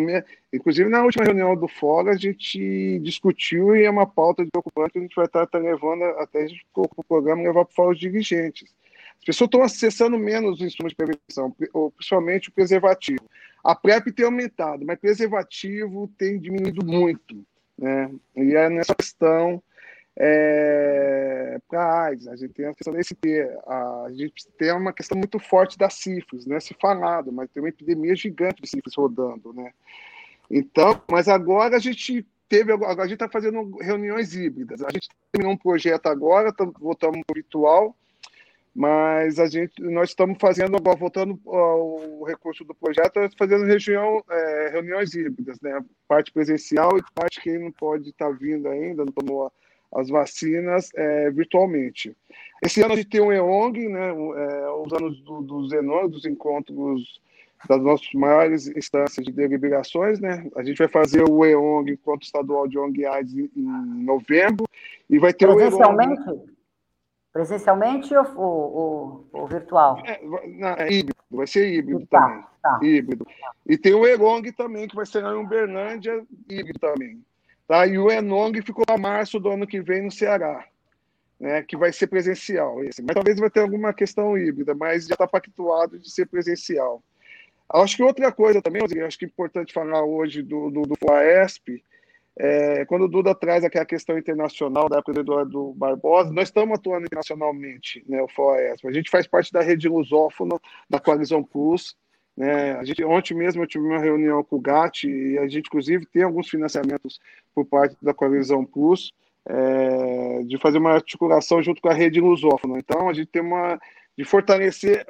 inclusive na última reunião do Fórum, a gente discutiu e é uma pauta preocupante que a gente vai estar levando até a gente o programa levar para o Fórum os dirigentes. As pessoas estão acessando menos os instrumentos de prevenção, principalmente o preservativo. A PrEP tem aumentado, mas o preservativo tem diminuído muito, né? E é nessa questão para AIDS, a gente tem a questão desse a gente tem uma questão muito forte da sífilis, né, se falado, mas tem uma epidemia gigante de sífilis rodando, né? Então, mas agora a gente está fazendo reuniões híbridas. A gente terminou um projeto agora, voltamos para o virtual, mas nós estamos fazendo agora, voltando ao recurso do projeto, fazendo reuniões híbridas, né? Parte presencial e parte quem não pode estar vindo ainda, não tomou as vacinas virtualmente. Esse ano a gente tem o EONG, né, os anos dos ENONG, dos encontros das nossas maiores instâncias de deliberações, né? A gente vai fazer o EONG, encontro estadual de ONG/AIDS, em novembro, e vai ter presencialmente? O EONG. Presencialmente ou virtual? Híbrido, vai ser híbrido também. Tá. Híbrido. E tem o EONG também, que vai ser em Uberlândia, híbrido também. Tá, e o ENONG ficou para março do ano que vem no Ceará, né, que vai ser presencial. Esse. Mas talvez vai ter alguma questão híbrida, mas já está pactuado de ser presencial. Acho que outra coisa também, acho que é importante falar hoje do FAESP, quando o Duda traz aquela questão internacional da época do Eduardo Barbosa, nós estamos atuando internacionalmente, né, o FAESP. A gente faz parte da rede lusófona, da Coalizão Plus. Né? Ontem mesmo eu tive uma reunião com o GAT e a gente, inclusive, tem alguns financiamentos por parte da Coalizão Plus de fazer uma articulação junto com a rede lusófona. Então, a gente tem de fortalecer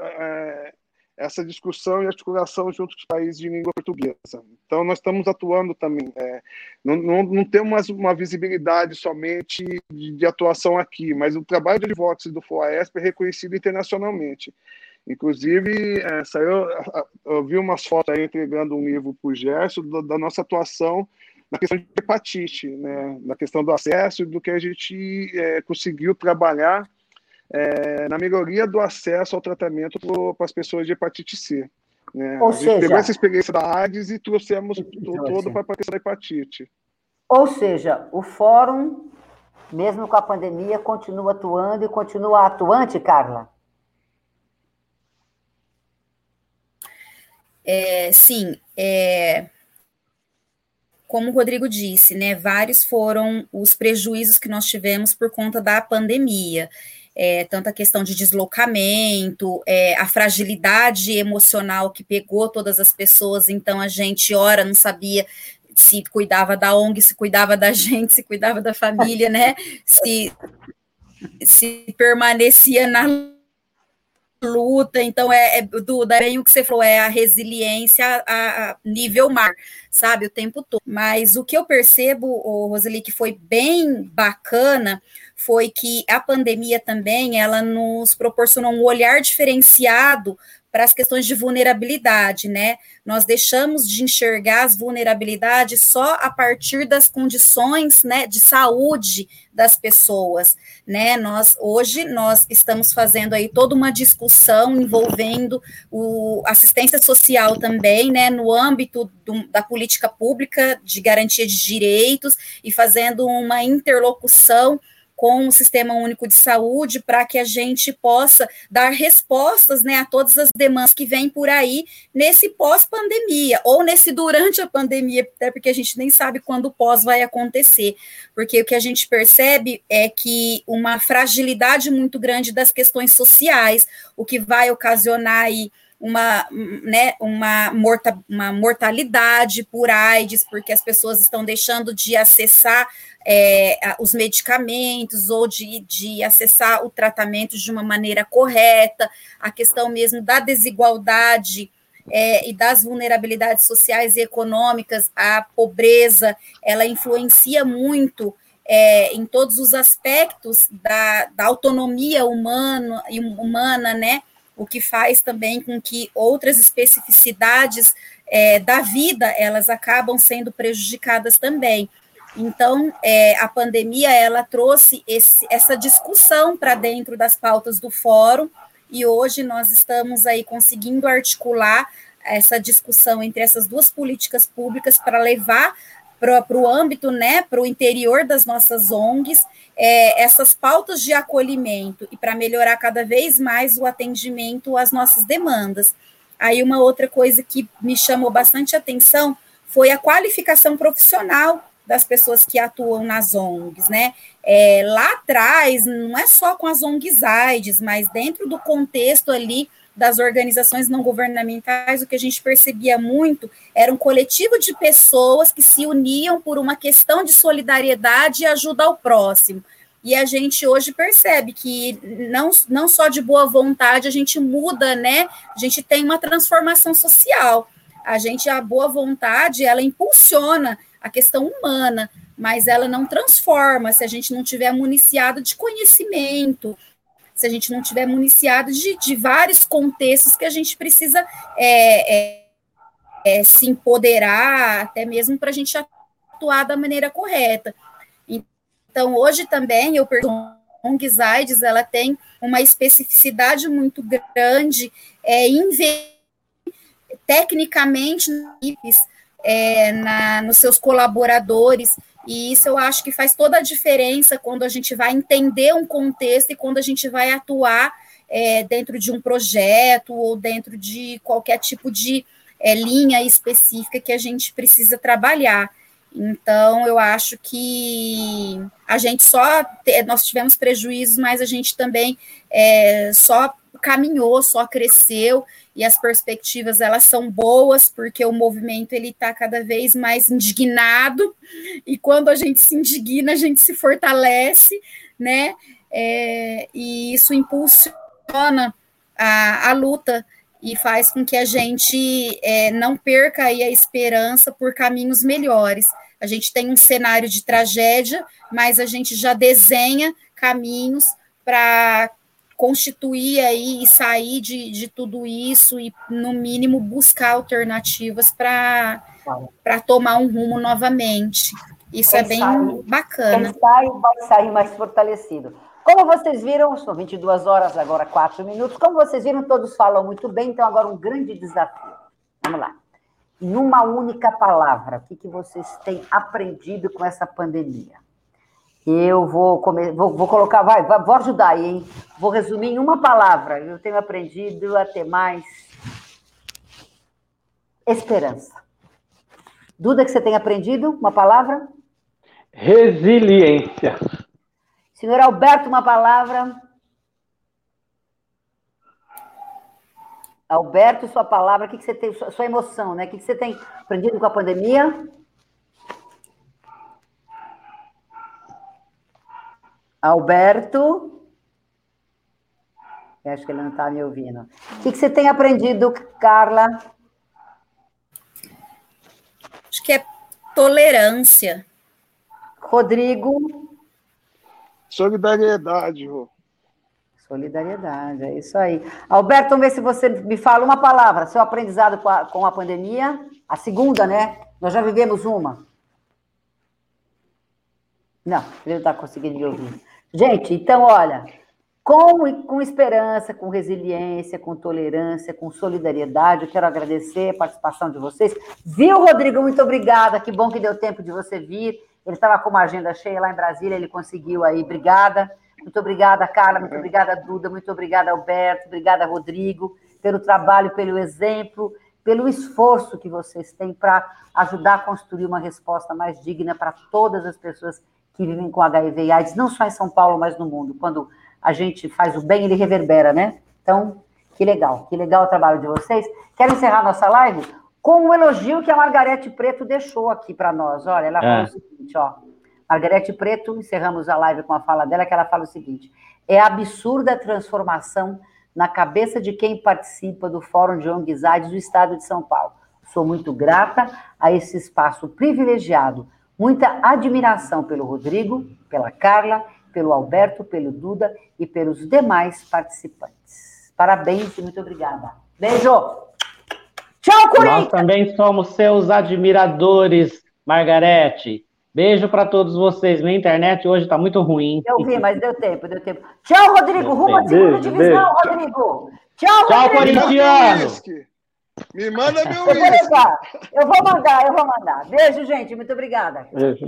essa discussão e articulação junto com os países de língua portuguesa. Então, nós estamos atuando também. Não temos uma visibilidade somente de atuação aqui, mas o trabalho de advocacy do FOAESP é reconhecido internacionalmente. Inclusive, eu vi umas fotos aí entregando um livro para o Gerson da nossa atuação na questão de hepatite, né? Na questão do acesso e do que a gente conseguiu trabalhar na melhoria do acesso ao tratamento para as pessoas de hepatite C. Né? Ou seja, a gente pegou essa experiência da AIDS e trouxemos todo para a questão da hepatite. Ou seja, o Fórum, mesmo com a pandemia, continua atuando e continua atuante, Carla? Sim, como o Rodrigo disse, né, vários foram os prejuízos que nós tivemos por conta da pandemia, tanto a questão de deslocamento, a fragilidade emocional que pegou todas as pessoas, então a gente, ora, não sabia se cuidava da ONG, se cuidava da gente, se cuidava da família, né, se permanecia na luta, então Duda, é bem o que você falou, é a resiliência a nível mar, sabe, o tempo todo. Mas o que eu percebo, Roseli, que foi bem bacana, foi que a pandemia também, ela nos proporcionou um olhar diferenciado para as questões de vulnerabilidade, né? Nós deixamos de enxergar as vulnerabilidades só a partir das condições, né, de saúde das pessoas, né? Hoje nós estamos fazendo aí toda uma discussão envolvendo a assistência social também, né, no âmbito da política pública de garantia de direitos e fazendo uma interlocução com o Sistema Único de Saúde, para que a gente possa dar respostas, né, a todas as demandas que vêm por aí nesse pós-pandemia, ou nesse durante a pandemia, até porque a gente nem sabe quando o pós vai acontecer, porque o que a gente percebe é que uma fragilidade muito grande das questões sociais, o que vai ocasionar aí uma mortalidade por AIDS, porque as pessoas estão deixando de acessar os medicamentos ou de acessar o tratamento de uma maneira correta, a questão mesmo da desigualdade e das vulnerabilidades sociais e econômicas, a pobreza, ela influencia muito em todos os aspectos da autonomia humana, né? O que faz também com que outras especificidades da vida, elas acabam sendo prejudicadas também. Então, a pandemia, ela trouxe essa discussão para dentro das pautas do fórum, e hoje nós estamos aí conseguindo articular essa discussão entre essas duas políticas públicas para levar para o âmbito, né, para o interior das nossas ONGs, essas pautas de acolhimento e para melhorar cada vez mais o atendimento às nossas demandas. Aí uma outra coisa que me chamou bastante atenção foi a qualificação profissional das pessoas que atuam nas ONGs, né? Lá atrás, não é só com as ONGs AIDS, mas dentro do contexto ali das organizações não governamentais, o que a gente percebia muito era um coletivo de pessoas que se uniam por uma questão de solidariedade e ajuda ao próximo. E a gente hoje percebe que não só de boa vontade a gente muda, né? A gente tem uma transformação social. A boa vontade, ela impulsiona a questão humana, mas ela não transforma se a gente não tiver municiado de conhecimento, se a gente não tiver municiado de vários contextos que a gente precisa se empoderar, até mesmo para a gente atuar da maneira correta. Então, hoje também, eu percebo que a ONG AIDS, ela tem uma especificidade muito grande em ver tecnicamente nos seus colaboradores, e isso eu acho que faz toda a diferença quando a gente vai entender um contexto e quando a gente vai atuar dentro de um projeto ou dentro de qualquer tipo de linha específica que a gente precisa trabalhar. Então, eu acho que a gente nós tivemos prejuízos, mas a gente também só caminhou, só cresceu, e as perspectivas, elas são boas, porque o movimento, ele está cada vez mais indignado, e quando a gente se indigna, a gente se fortalece, né, e isso impulsiona a luta, e faz com que a gente não perca aí a esperança por caminhos melhores. A gente tem um cenário de tragédia, mas a gente já desenha caminhos para constituir aí e sair de tudo isso e, no mínimo, buscar alternativas para tomar um rumo novamente. Isso quem é bem sai, bacana. Quem sai vai sair mais fortalecido. Como vocês viram, são 22 horas, agora 4 minutos. Como vocês viram, todos falam muito bem, então agora um grande desafio. Vamos lá. Numa única palavra, o que vocês têm aprendido com essa pandemia? Eu vou colocar, vou ajudar aí, hein? Vou resumir em uma palavra. Eu tenho aprendido a ter mais esperança. Duda, que você tem aprendido? Uma palavra? Resiliência. Senhor Alberto, uma palavra. Alberto, sua palavra, o que você tem, sua emoção, né? O que você tem aprendido com a pandemia? Alberto? Eu acho que ele não está me ouvindo. O que você tem aprendido, Carla? Acho que é tolerância. Rodrigo? Solidariedade, Rô. Solidariedade, é isso aí. Alberto, vamos ver se você me fala uma palavra. Seu aprendizado com a pandemia, a segunda, né? Nós já vivemos uma. Não, ele não está conseguindo me ouvir. Gente, então, olha, com esperança, com resiliência, com tolerância, com solidariedade, eu quero agradecer a participação de vocês. Viu, Rodrigo? Muito obrigada. Que bom que deu tempo de você vir. Ele estava com uma agenda cheia lá em Brasília, ele conseguiu aí. Obrigada. Muito obrigada, Carla, muito obrigada, Duda, muito obrigada, Alberto, obrigada, Rodrigo, pelo trabalho, pelo exemplo, pelo esforço que vocês têm para ajudar a construir uma resposta mais digna para todas as pessoas que vivem com HIV e AIDS, não só em São Paulo, mas no mundo. Quando a gente faz o bem, ele reverbera, né? Então, que legal o trabalho de vocês. Quero encerrar nossa live com um elogio que a Margarete Preto deixou aqui para nós. Olha, ela falou o seguinte, ó. Margarete Preto, encerramos a live com a fala dela, que ela fala o seguinte: é absurda a transformação na cabeça de quem participa do Fórum de ONGs/AIDS do Estado de São Paulo. Sou muito grata a esse espaço privilegiado, muita admiração pelo Rodrigo, pela Carla, pelo Alberto, pelo Duda e pelos demais participantes. Parabéns e muito obrigada. Beijo! Tchau, Corinthians! Nós também somos seus admiradores, Margarete. Beijo para todos vocês. Minha internet hoje está muito ruim. Eu vi, mas deu tempo, deu tempo. Tchau, Rodrigo. Rumo à segunda divisão, Rodrigo. Tchau, Rodrigo. Tchau, corintiano. Me manda meu uísque. Eu vou mandar, eu vou mandar. Beijo, gente. Muito obrigada. Beijo.